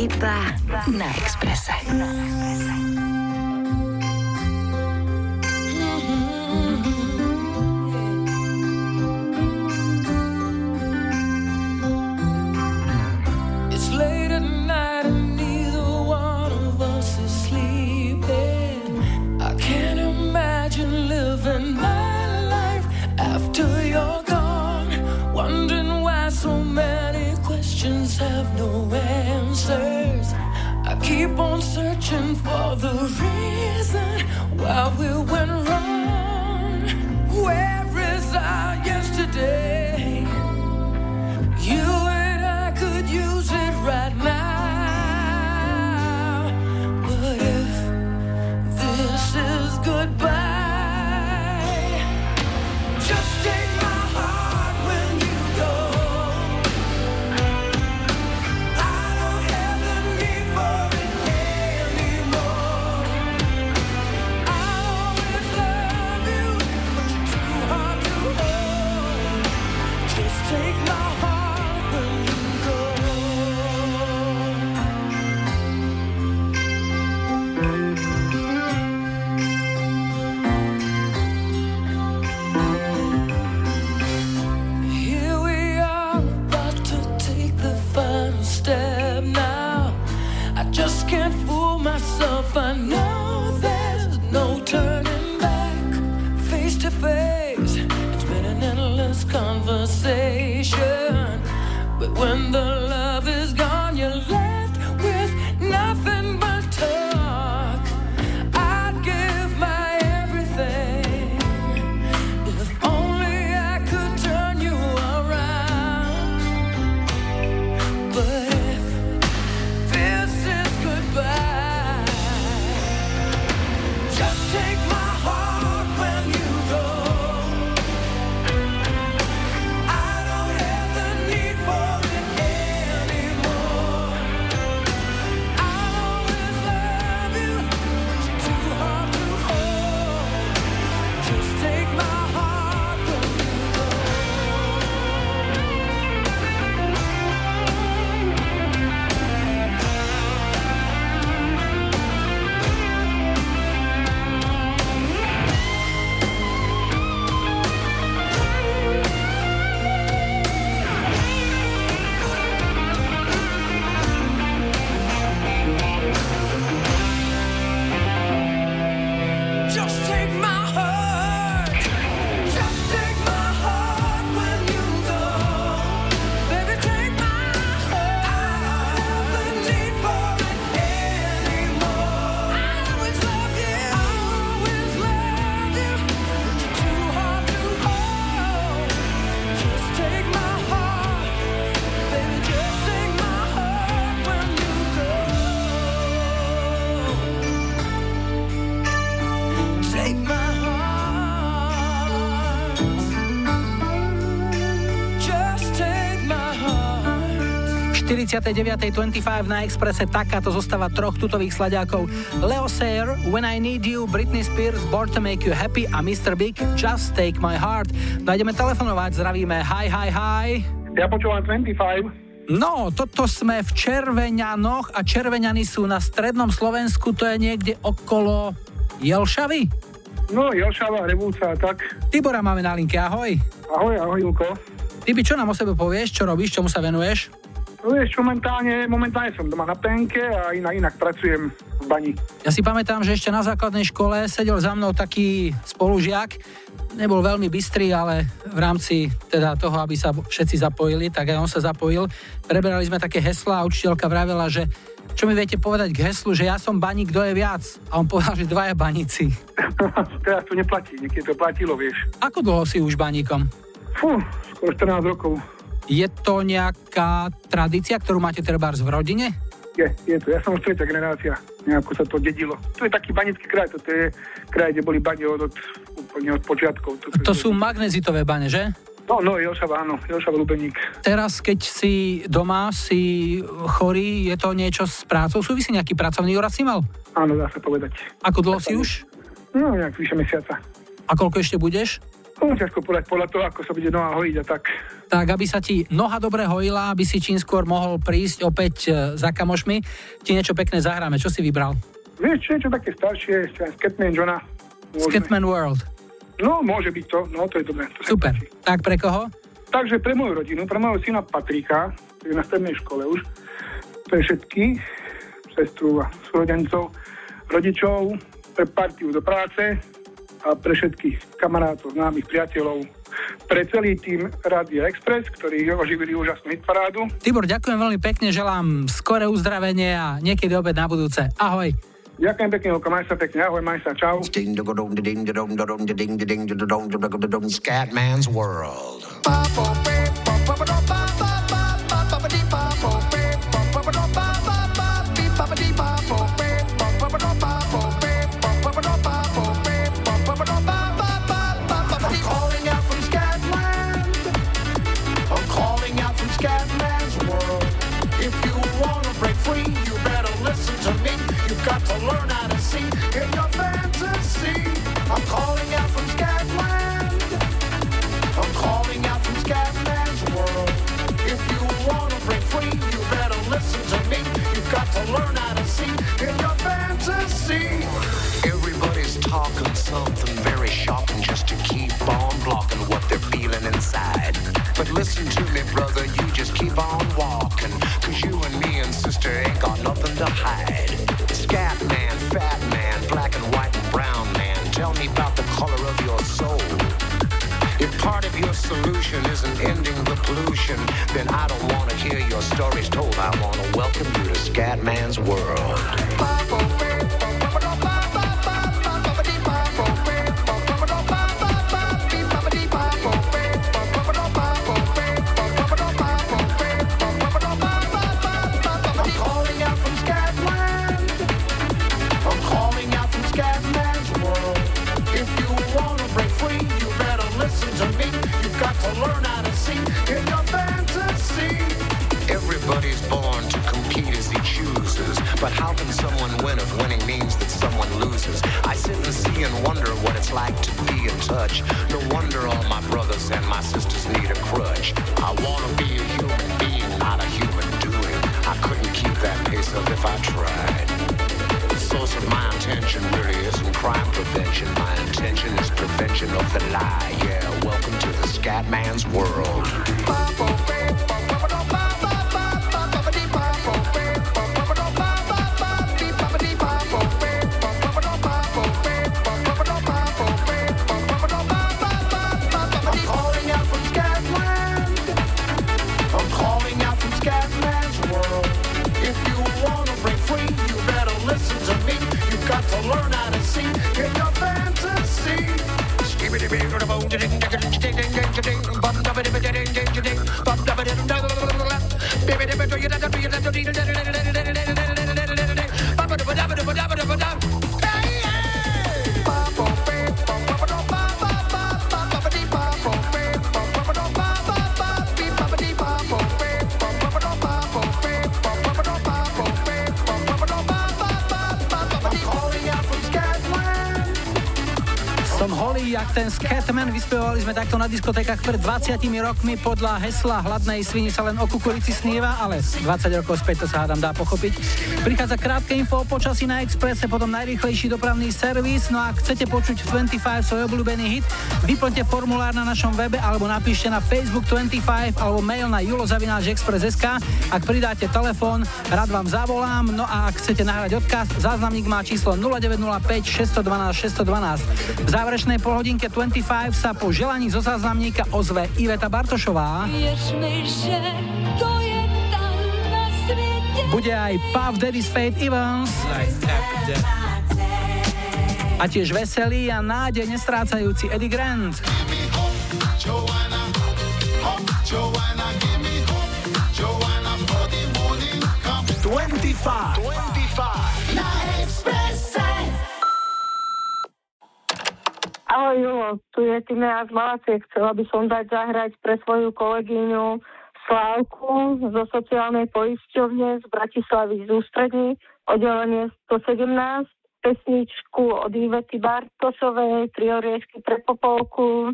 iba na Expresse. For the reason why we went wrong, where is our yesterday? You and I could use it right now. But if this is goodbye, just take my heart when you go. I don't have the need for it. I know there's no turning back. Face to face, it's been an endless conversation. But when the love is gone, you're left with nothing but talk. I'd give my everything if only I could turn you around. But if this is goodbye, take my heart when you go. I don't have the need for it anymore. I'll always love you, but you're too hard to hold. Just take my heart when you go. V 49.25 na Expresse takáto zostava troch tutových slaďákov. Leo Sayer, When I Need You, Britney Spears, Born to Make You Happy a Mr. Big, Just Take My Heart. Nájdeme telefonovať, zdravíme, hi. Ja počúvam 25. No, toto sme v Červeňanoch a Červeňany sú na strednom Slovensku, to je niekde okolo Jelšavy? No, Jelšava, Revúca, tak. Tibora máme na linke, ahoj. Ahoj, Julko. Tibi, čo nám o sebe povieš, čo robíš, čomu sa venuješ? No vieš, momentálne som doma na penke a inak pracujem v bani. Ja si pamätám, že ešte na základnej škole sedel za mnou taký spolužiak, nebol veľmi bystrý, ale v rámci teda toho, aby sa všetci zapojili, tak aj on sa zapojil. Preberali sme také heslá a učiteľka vravela, že čo mi viete povedať k heslu, že ja som baník, kto je viac? A on povedal, že dvaja baníci. Teraz to neplatí, niekedy to platilo, vieš. Ako dlho si už baníkom? Fú, skoro 14 rokov. Je to nejaká tradícia, ktorú máte trebárs v rodine? Je to. Ja som už tretia generácia. Nejako sa to dedilo. To je taký banický kraj. To je kraj, kde boli bane od počiatkov. To sú magnezitové bane, že? No, Jošava, áno. Jošava Lubeník. Teraz, keď si doma, si chorý, je to niečo s prácou? Súvisí nejaký pracovný úraz si mal? Áno, dá sa povedať. Ako dlho si už? No, nejak vyše mesiaca. A koľko ešte budeš? Ťažko povedať podľa toho, ako sa bude noha hojiť a tak. Tak, aby sa ti noha dobre hojila, aby si čím skôr mohol prísť opäť za kamošmi, ti niečo pekné zahráme. Čo si vybral? Vieš, niečo také staršie, Scatman Johna. Scatman World. No, môže byť to. No, to je dobré. To super. Tak pre koho? Takže pre moju rodinu, pre mojho syna Patrika, ktorý je na strednej škole už, pre všetkých, sestru a súrodencov, rodičov, pre partiu do práce, a pre všetkých kamarátov, známych, priateľov, pre celý tým Rádia Express, ktorí oživili úžasnú hitparádu. Tibor, ďakujem veľmi pekne, želám skoré uzdravenie a niekedy opäť na budúce. Ahoj. Ďakujem pekne, Luka, maj sa pekne, ahoj, maj sa, čau. Scatman's World. Got to learn how to see in your fantasy. I'm calling out from Scatland. I'm calling out from Scatman's world. If you want to break free, you better listen to me. You've got to learn how to see in your fantasy. Everybody's talking something very shocking just to keep on blocking what they're feeling inside. But listen to me, brother, you just keep on walking. Cause you and me and sister ain't got nothing to hide. Scat man, fat man, black and white and brown man, tell me about the color of your soul. If part of your solution isn't ending the pollution, then I don't want to hear your stories told. I want to welcome you to Scatman's world. But how can someone win if winning means that someone loses? I sit and see and wonder what it's like to be in touch. No wonder all my brothers and my sisters need a crutch. I want to be a human being, not a human doing. I couldn't keep that pace up if I tried. The source of my intention really isn't crime prevention. My intention is prevention of the lie. Yeah, welcome to the Scatman's world. Som holý jak ten Scatman, vyspevovali sme takto na diskotékach pred 20 rokmi podľa hesla hladnej svini sa len o kukurici sníva, ale 20 rokov späť to sa hádam dá pochopiť. Prichádza krátke info o počasí na Expresse, potom najrýchlejší dopravný servis, no a ak chcete počuť v 25 svoj obľúbený hit, vyplňte formulár na našom webe alebo napíšte na Facebook 25 alebo mail na julo@express.sk. Ak pridáte telefón, rád vám zavolám, no a ak chcete nahrať odkaz, záznamník má číslo 0905 612 612. V záverečnej polhodinke 25 sa po želaní zo záznamníka ozve Iveta Bartošová. Bude aj Puff Daddy's Fate Evans. A tiež veselý a nádej nestrácajúci Eddie Grant. Ahoj Julo, tu je Timea z Malacie. Chcela by som dať zahrať pre svoju kolegyňu Slávku zo sociálnej poisťovne z Bratislavy, z Ústrední, oddelenie 117, pesničku od Ivety Bartošovej, Tri oriešky pre Popolku,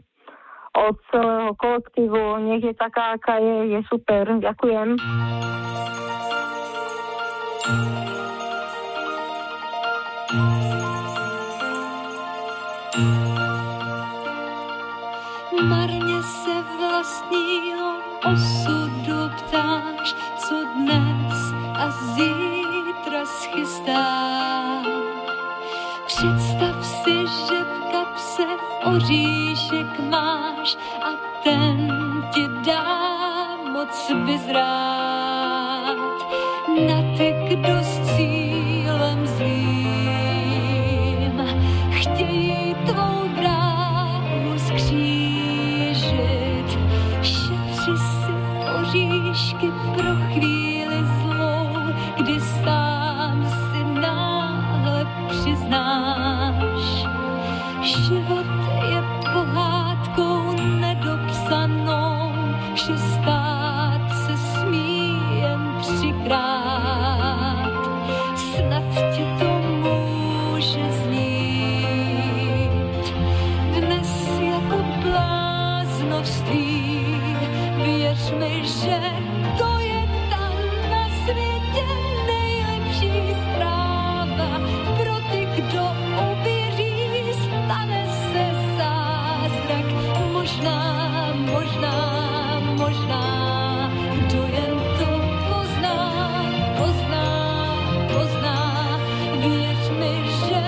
od celého kolektívu. Nech je taká, aká je super. Ďakujem. Marně se vlastního osudu ptáš, co dnes a zítra schystá. Představ si, že v kapse oříšek máš a ten ti dá moc vyzrát. Natek dost cílem zlým chtějí tvou dráhu skřížit. Oříšky pro chvíli zlou, kdy sám si náhle přiznáš. Život je pohádkou nedopsanou, že stát se smí jen třikrát. Snad ti to může znít dnes jako bláznovství. Věř mi, že to je tam na světě nejlepší zpráva. Pro ty, kdo uvěří, stane se zázrak. Možná, možná, možná, kdo jen to pozná, pozná, pozná. Věř mi, že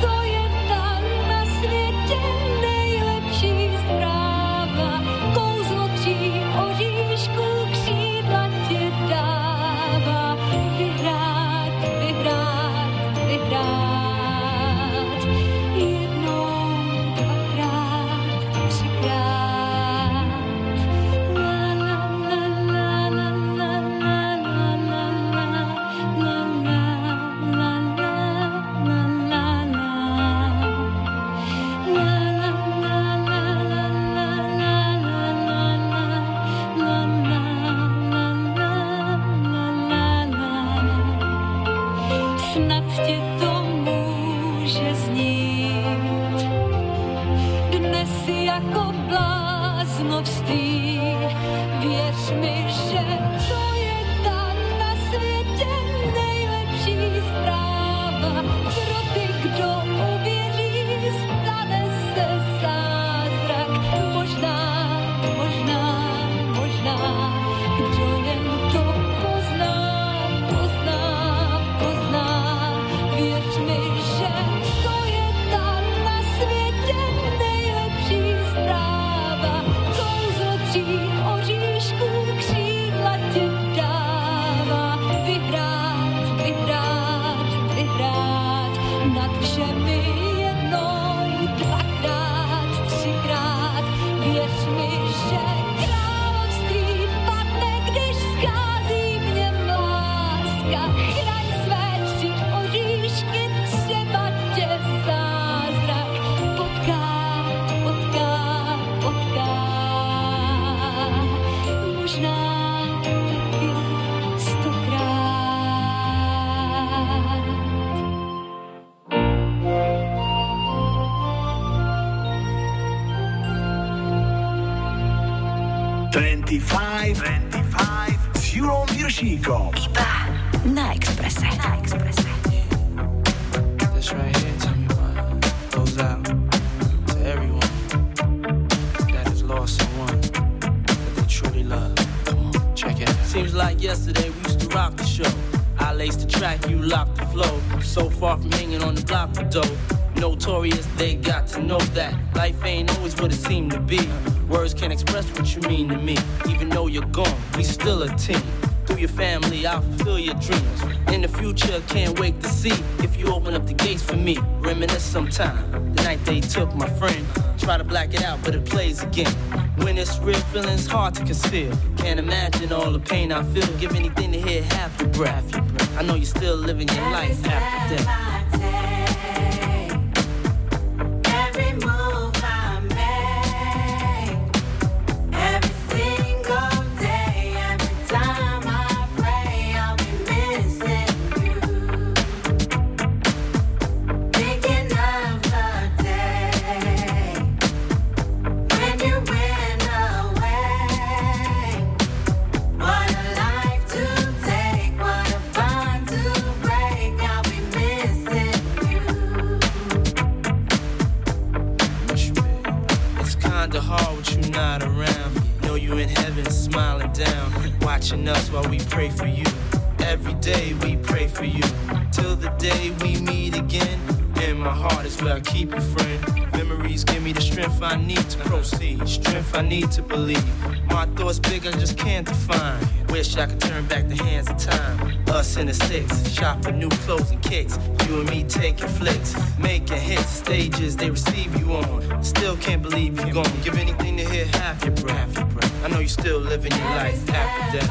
to je tam na světě nejlepší zpráva. Kouzlo tří oříšku křídla ti dává, vyhrát, vyhrát, vyhrát. Jednou, dvakrát, třikrát. La la la la la la la la la la la la la la la. Jako bláznovství, věř mi, že to je tam na světě nejlepší zpráva. Pro ty, kdo uvěří, stane se zázrak. Možná, možná, možná, kdo jen to pozná, pozná, pozná, věř mi, že oříšku křídla tě dá. 25 s Júlom Vyršíkom. Iba na Expresse. Na Expresse. That's right here, tell me why. Goes out to everyone that has lost someone that they truly love. Come on, check it out. Seems like yesterday we used to rock the show. I laced the track, you locked the flow. So far from hanging on the block for dough. Notorious, they got to know that life ain't always what it seemed to be. Words can't express what you mean to me. Even though you're gone, we still a team. Through your family, I'll fulfill your dreams. In the future, can't wait to see if you open up the gates for me. Reminisce sometime, the night they took my friend. Try to black it out, but it plays again. When it's real, feeling's hard to conceal. Can't imagine all the pain I feel. Give anything to hear half your breath. I know you're still living your life after death. Us while we pray for you. Every day we pray for you. Till the day we meet again. And my heart is where I keep you, friend. Memories give me the strength I need to proceed. Strength I need to believe. My thoughts big, I just can't define. Wish I could turn back the hands of time. Us in the six, shop for new clothes and kicks. You and me taking flicks, making hits. Stages they receive you on. Still can't believe you're gone. Give anything to hear half your breath. I know you're still living your life after death.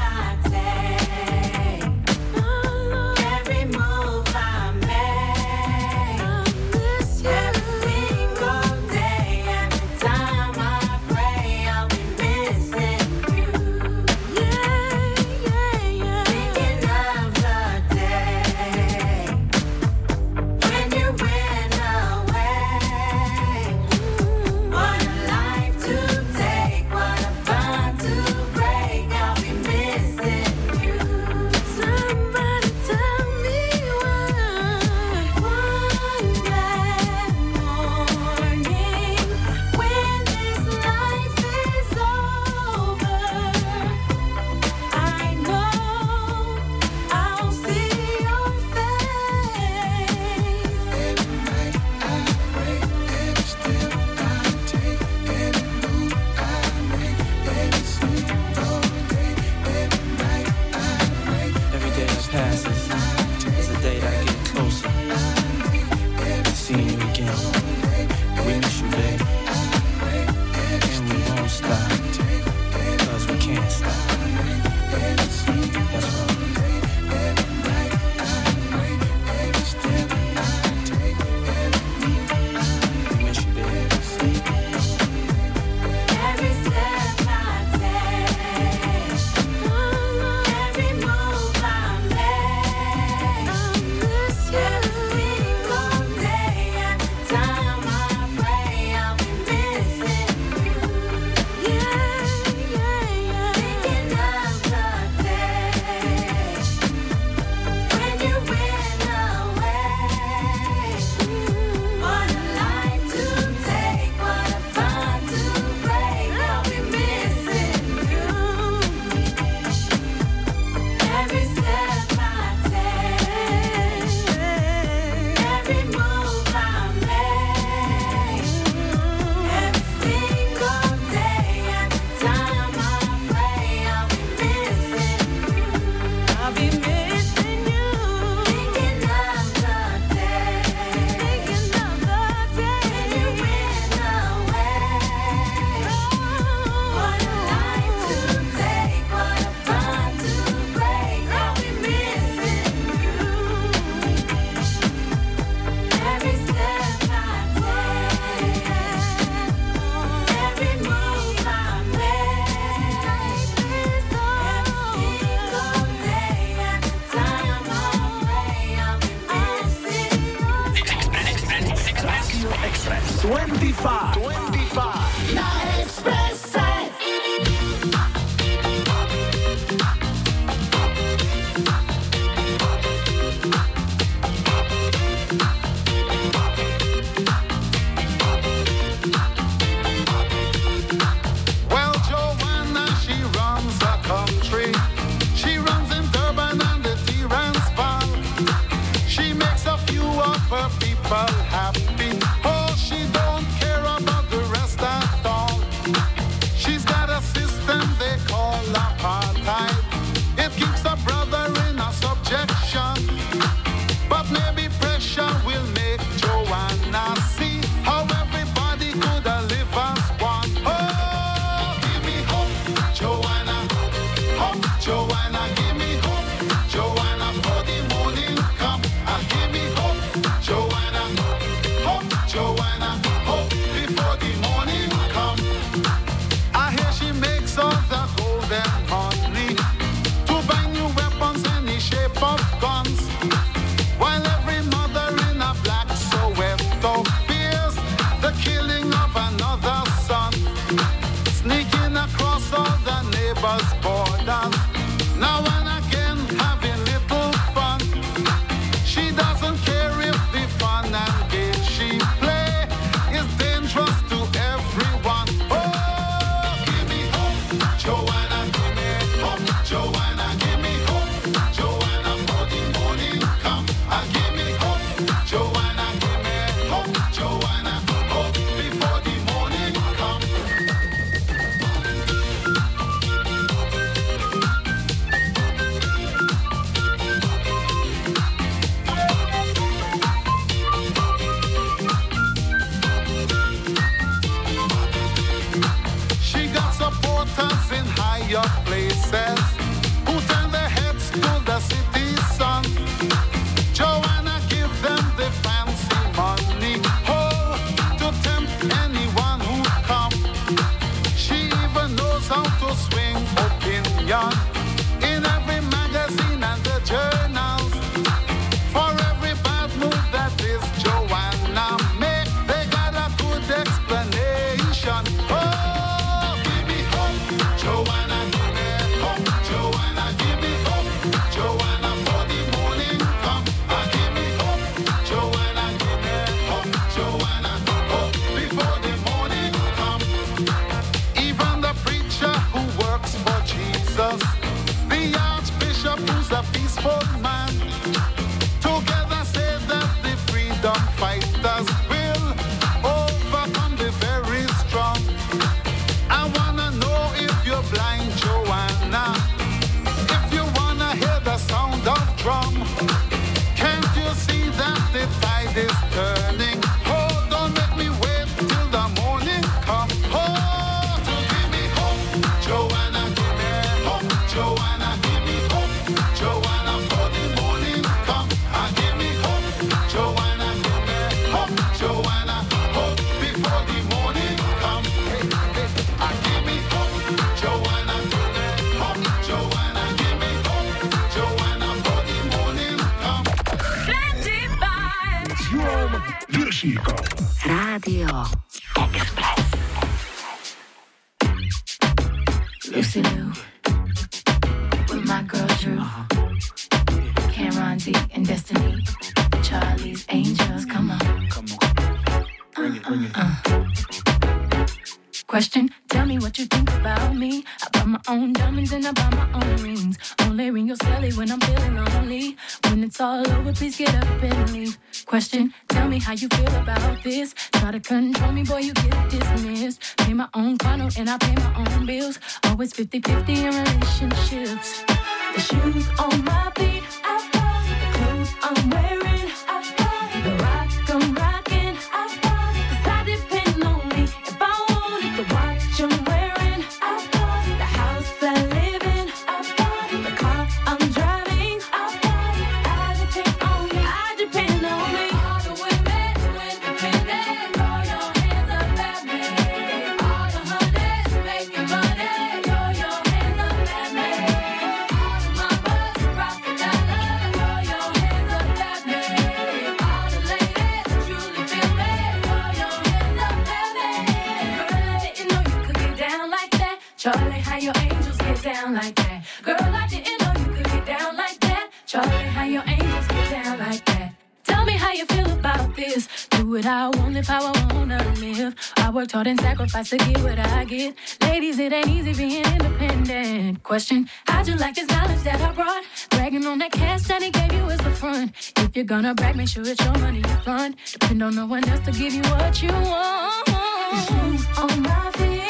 Express 25 na Expresse. people happy. Oh, she don't care about the rest at all. She's got a system they call apartheid. It keeps a brother in a subjection. But maybe pressure will make Joanna see how everybody could live as one. Oh, give me hope, Joanna. Hope, Joanna, give me hope, Joanna, for the morning come. Give me hope, Joanna. Hope, Joanna, hope before the morning come. I hear she makes all the golden honey to buy new weapons, any shape of guns. While every mother in a black Soweto fears the killing of another son, sneaking across all the neighbors' borders, now and again having little fun. She doesn't care if the fun and game she play is dangerous to everyone. Oh, give me hope, Joanna, give me hope, Joanna, give me hope, Joanna, for the morning come. Give me hope, Joanna, give me hope, Joanna, hope before the morning come. She got supporters in higher places who turn their heads to the city sun. Joanna give them the fancy money, oh, to tempt anyone who come. She even knows how to swing opinion in every magazine and the journals. For every bad move that is Joanna make, they got a good explanation. Oh, give me hope, Joanna, give me hope, Joanna, give me hope, Joanna, for the morning come. Give me hope, Joanna, give me hope, Joanna, hope before the morning come. Even the preacher who works for Jesus, the archbishop who's a peaceful man, together say that the freedom fighters will overcome the very strong. I wanna know if you're blind, Joanna, if you wanna hear the sound of drum. Can't you see that the tide is turning? Oh, don't make me wait till the morning come. Oh, to give me hope, Joanna, give me hope, Joanna, give me hope, Joanna, for the morning come. Give me hope, Joanna, give me hope, Joanna, hope before the morning come. Give me hope, Joanna, give me hope, Joanna, give me hope, Joanna, for the morning come. S Júlom Vyršíkom. Rádio Express. Lucy Liu with my girl Drew, Cameron D and Destiny, Charlie's Angels. Come on, come on, bring it, bring it. Question, tell me what you think about me. I buy my own diamonds and I buy my own rings. Only ring your celly when I'm feeling lonely. When it's all over, please get up and leave. Question, tell me how you feel about this. Try to control me, boy, you get dismissed. Pay my own condo and I pay my own bills. Always 50-50 in relationships. The shoes on my feet, I've got the clothes I'm wearing, I've got the rock I'm rocking, I've got, 'cause I depend on me if I want it. The watch I'm wearing, I've got the house I live in, I've got the car I'm driving, I've got, I depend on me, I depend on me. All the women independent, throw your hands up at me. All the hunters making money, throw your hands up at me. All the mamas who rock the dollar, throw your hands up at me. All the ladies who truly feel me, throw your hands up at me. Girl, I didn't know you could get down like that. Charlie, how your angels get down like that. Girl, I didn't know you could get down like that. Charlie, how your angels get down like that. Tell Tell me how you feel about this. Do what I want, live how I wanna live. I worked hard and sacrificed to get what I get. Ladies, it ain't easy being independent. Question, how'd you like this knowledge that I brought? Bragging on that cash that he gave you is the front. If you're gonna brag, make sure it's your money you fund. Depend on no one else to give you what you want. Shoes on my feet,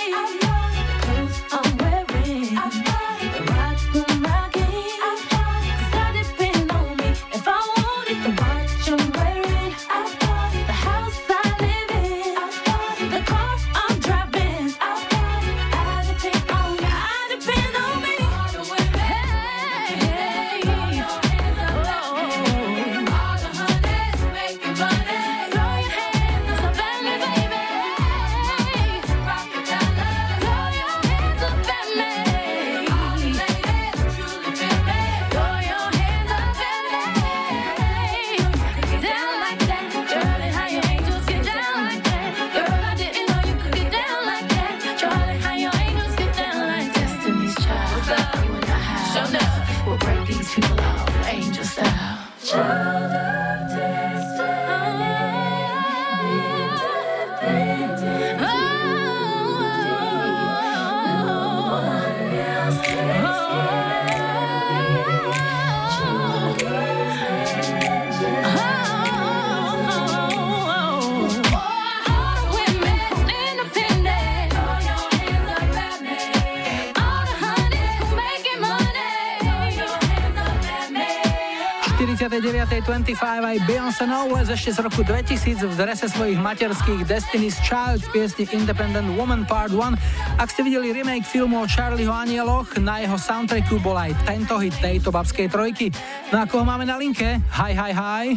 v 25 aj Beyoncé Knowles ešte z roku 2000 v drese svojich materských Destiny's Child v piesni Independent Woman Part 1. Ak ste videli remake filmu o Charlieho anieloch, na jeho soundtracku bol aj tento hit tejto babskej trojky. No a koho máme na linke? Hi.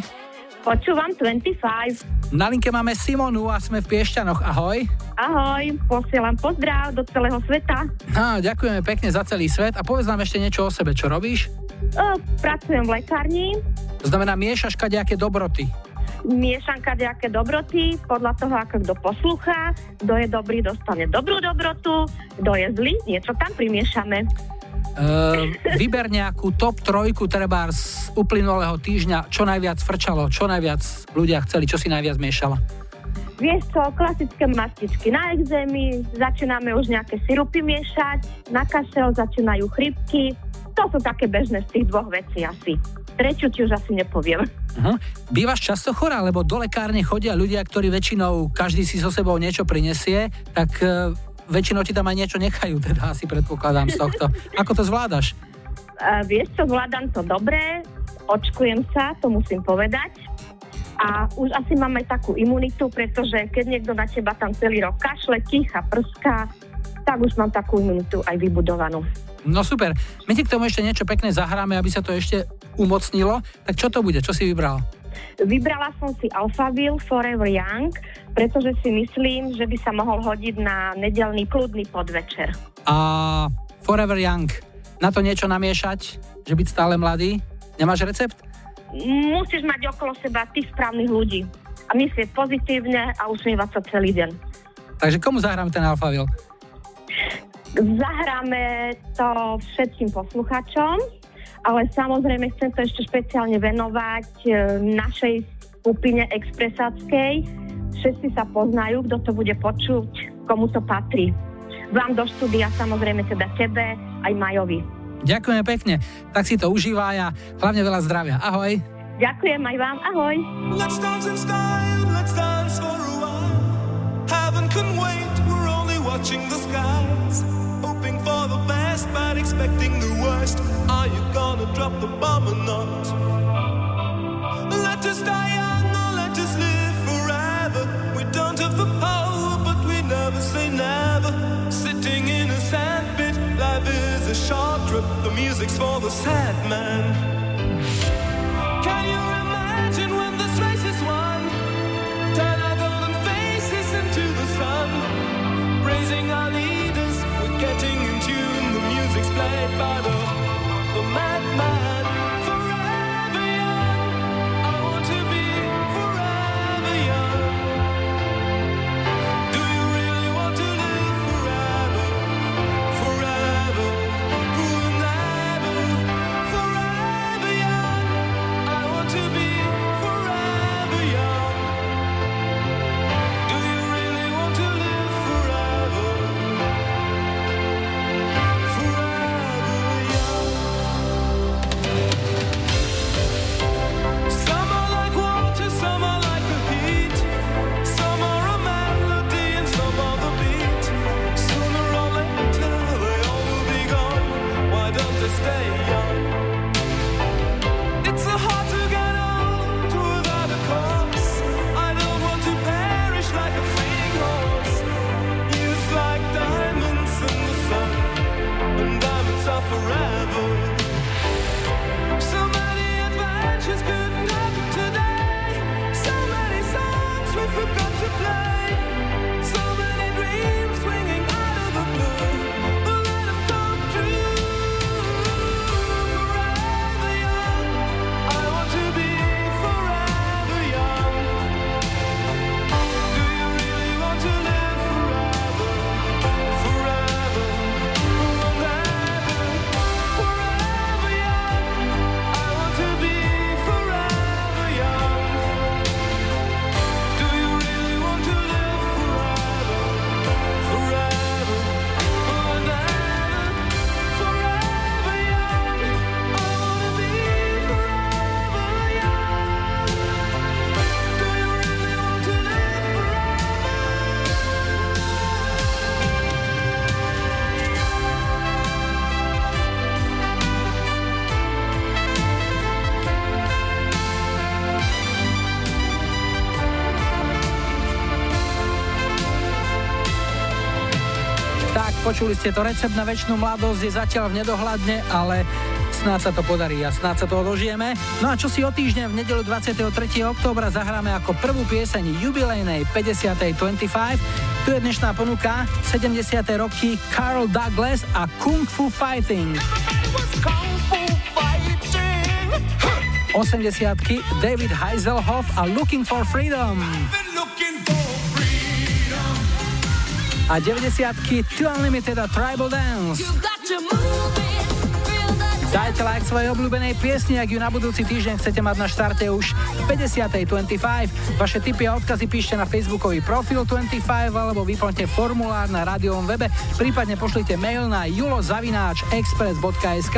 Počúvam 25. Na linke máme Simonu a sme v Piešťanoch. Ahoj. Ahoj, posielam pozdrav do celého sveta. Á, ďakujeme pekne za celý svet a povedz nám ešte niečo o sebe, čo robíš? Pracujem v lekárni. To znamená, miešaš kadejaké dobroty. Miešam kadejaké dobroty podľa toho, ako kto poslúcha. Kto je dobrý, dostane dobrú dobrotu. Kto je zlý, niečo tam primiešame. Vyber nejakú top trojku trebárs z uplynulého týždňa. Čo najviac frčalo, čo najviac ľudia chceli, čo si najviac miešala? Vieš čo, klasické mastičky na exémy, začíname už nejaké sirupy miešať, na kašel začínajú chrypky. To sú také bežné z tých dvoch vecí asi. Trečiu ti už asi nepoviem. Aha. Bývaš často chorá, lebo do lekárne chodia ľudia, ktorí väčšinou každý si so sebou niečo prinesie, tak väčšinou ti tam aj niečo nechajú, teda asi predpokladám z tohto. Ako to zvládaš? Vieš čo, zvládam to dobre, očkujem sa, to musím povedať. A už asi mám aj takú imunitu, pretože keď niekto na teba tam celý rok kašle, kýcha, prská, tak už mám takú imunitu aj vybudovanú. No super, my ti k tomu ešte niečo pekné zahráme, aby sa to ešte umocnilo. Tak čo to bude? Čo si vybral? Vybrala som si Alphaville Forever Young, pretože si myslím, že by sa mohol hodiť na nedeľný kľudný podvečer. A Forever Young, na to niečo namiešať? Že byť stále mladý? Nemáš recept? Musíš mať okolo seba tých správnych ľudí a myslieť pozitívne a usmievať sa celý deň. Takže komu zahráme ten Alphaville? Zahráme to všetkým poslucháčom, ale samozrejme chcem to ešte špeciálne venovať našej skupine expresáckej. Všetci sa poznajú, kto to bude počuť, komu to patrí. Vám do štúdia, samozrejme teda tebe, aj Majovi. Ďakujeme pekne, tak si to užívaj a hlavne veľa zdravia. Ahoj. Ďakujem aj vám, ahoj. Let's dance in style, let's dance for a while. Heaven can wait, we're only watching the skies. Hoping for the best, but expecting the worst. Are you gonna drop the bomb or not? Let us die young or let us live forever. We don't have the power, but we never say never. Sitting in a sandpit, life is a short trip. The music's for the sad man. Can you imagine when this race is won? Turn our golden faces into the sun. Praising our leaders, we're getting in tune. The music's played by the madman. Forever young, I want to be forever young. Do you really want to live forever? Forever, forever, forever. Tak, počuli ste to, recept na večnú mladosť je zatiaľ v nedohľadne, ale snáď sa to podarí a snáď sa toho dožijeme. No a čo si o týždeň v nedeľu 23. októbra zahráme ako prvú pieseň jubilejnej 50.25. Tu je dnešná ponuka 70. roky Carl Douglas a Kung Fu Fighting. 80-ky David Hasselhoff a Looking for Freedom. A 90-ky Too Unlimited a Tribal Dance. Dajte like svojej obľúbenej piesni, ak ju na budúci týždeň chcete mať na štarte už 50.25. Vaše tipy a odkazy píšte na facebookový profil 25 alebo vyplňte formulár na rádiovom webe, prípadne pošlite mail na julo@express.sk.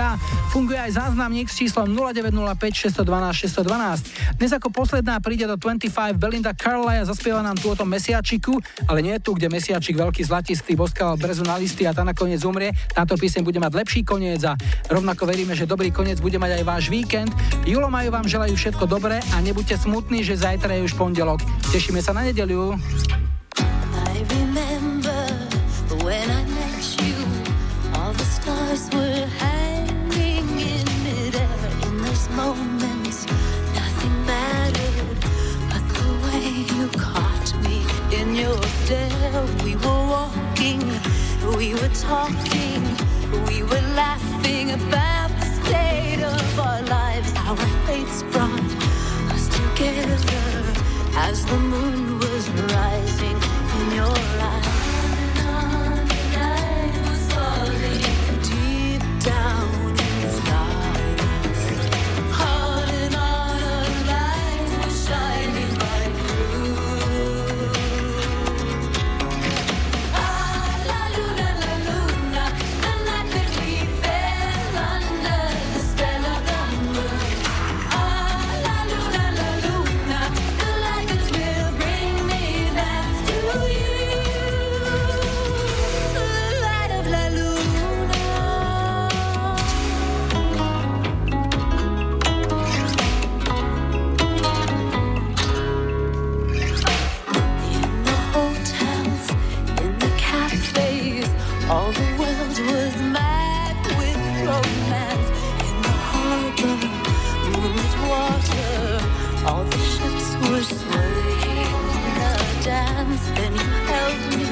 Funguje aj záznamník s číslom 0905 612 612. Dnes ako posledná príde do 25 Belinda Carlisle a zaspieva nám tu o tom mesiačiku, ale nie tu, kde mesiačik veľký zlatistý boskal brzu na listy a tá nakoniec umrie. Táto pieseň bude mať lepší koniec a rovnako verím, že dobrý koniec bude mať aj váš víkend. Julo Maju vám želajú všetko dobré a nebuďte smutní, že zajtra je už pondelok. Tešíme sa na nedeľu. We were laughing about the state of our lives. Our fates brought us together as the moon was rising in your eyes. On and on the night was falling deep down inside us. On and on our light was shining right through. Ah, la luna, la luna. All the world was mad with romance. In the harbor, moonlit water, all the ships were swaying in a dance. Then you held me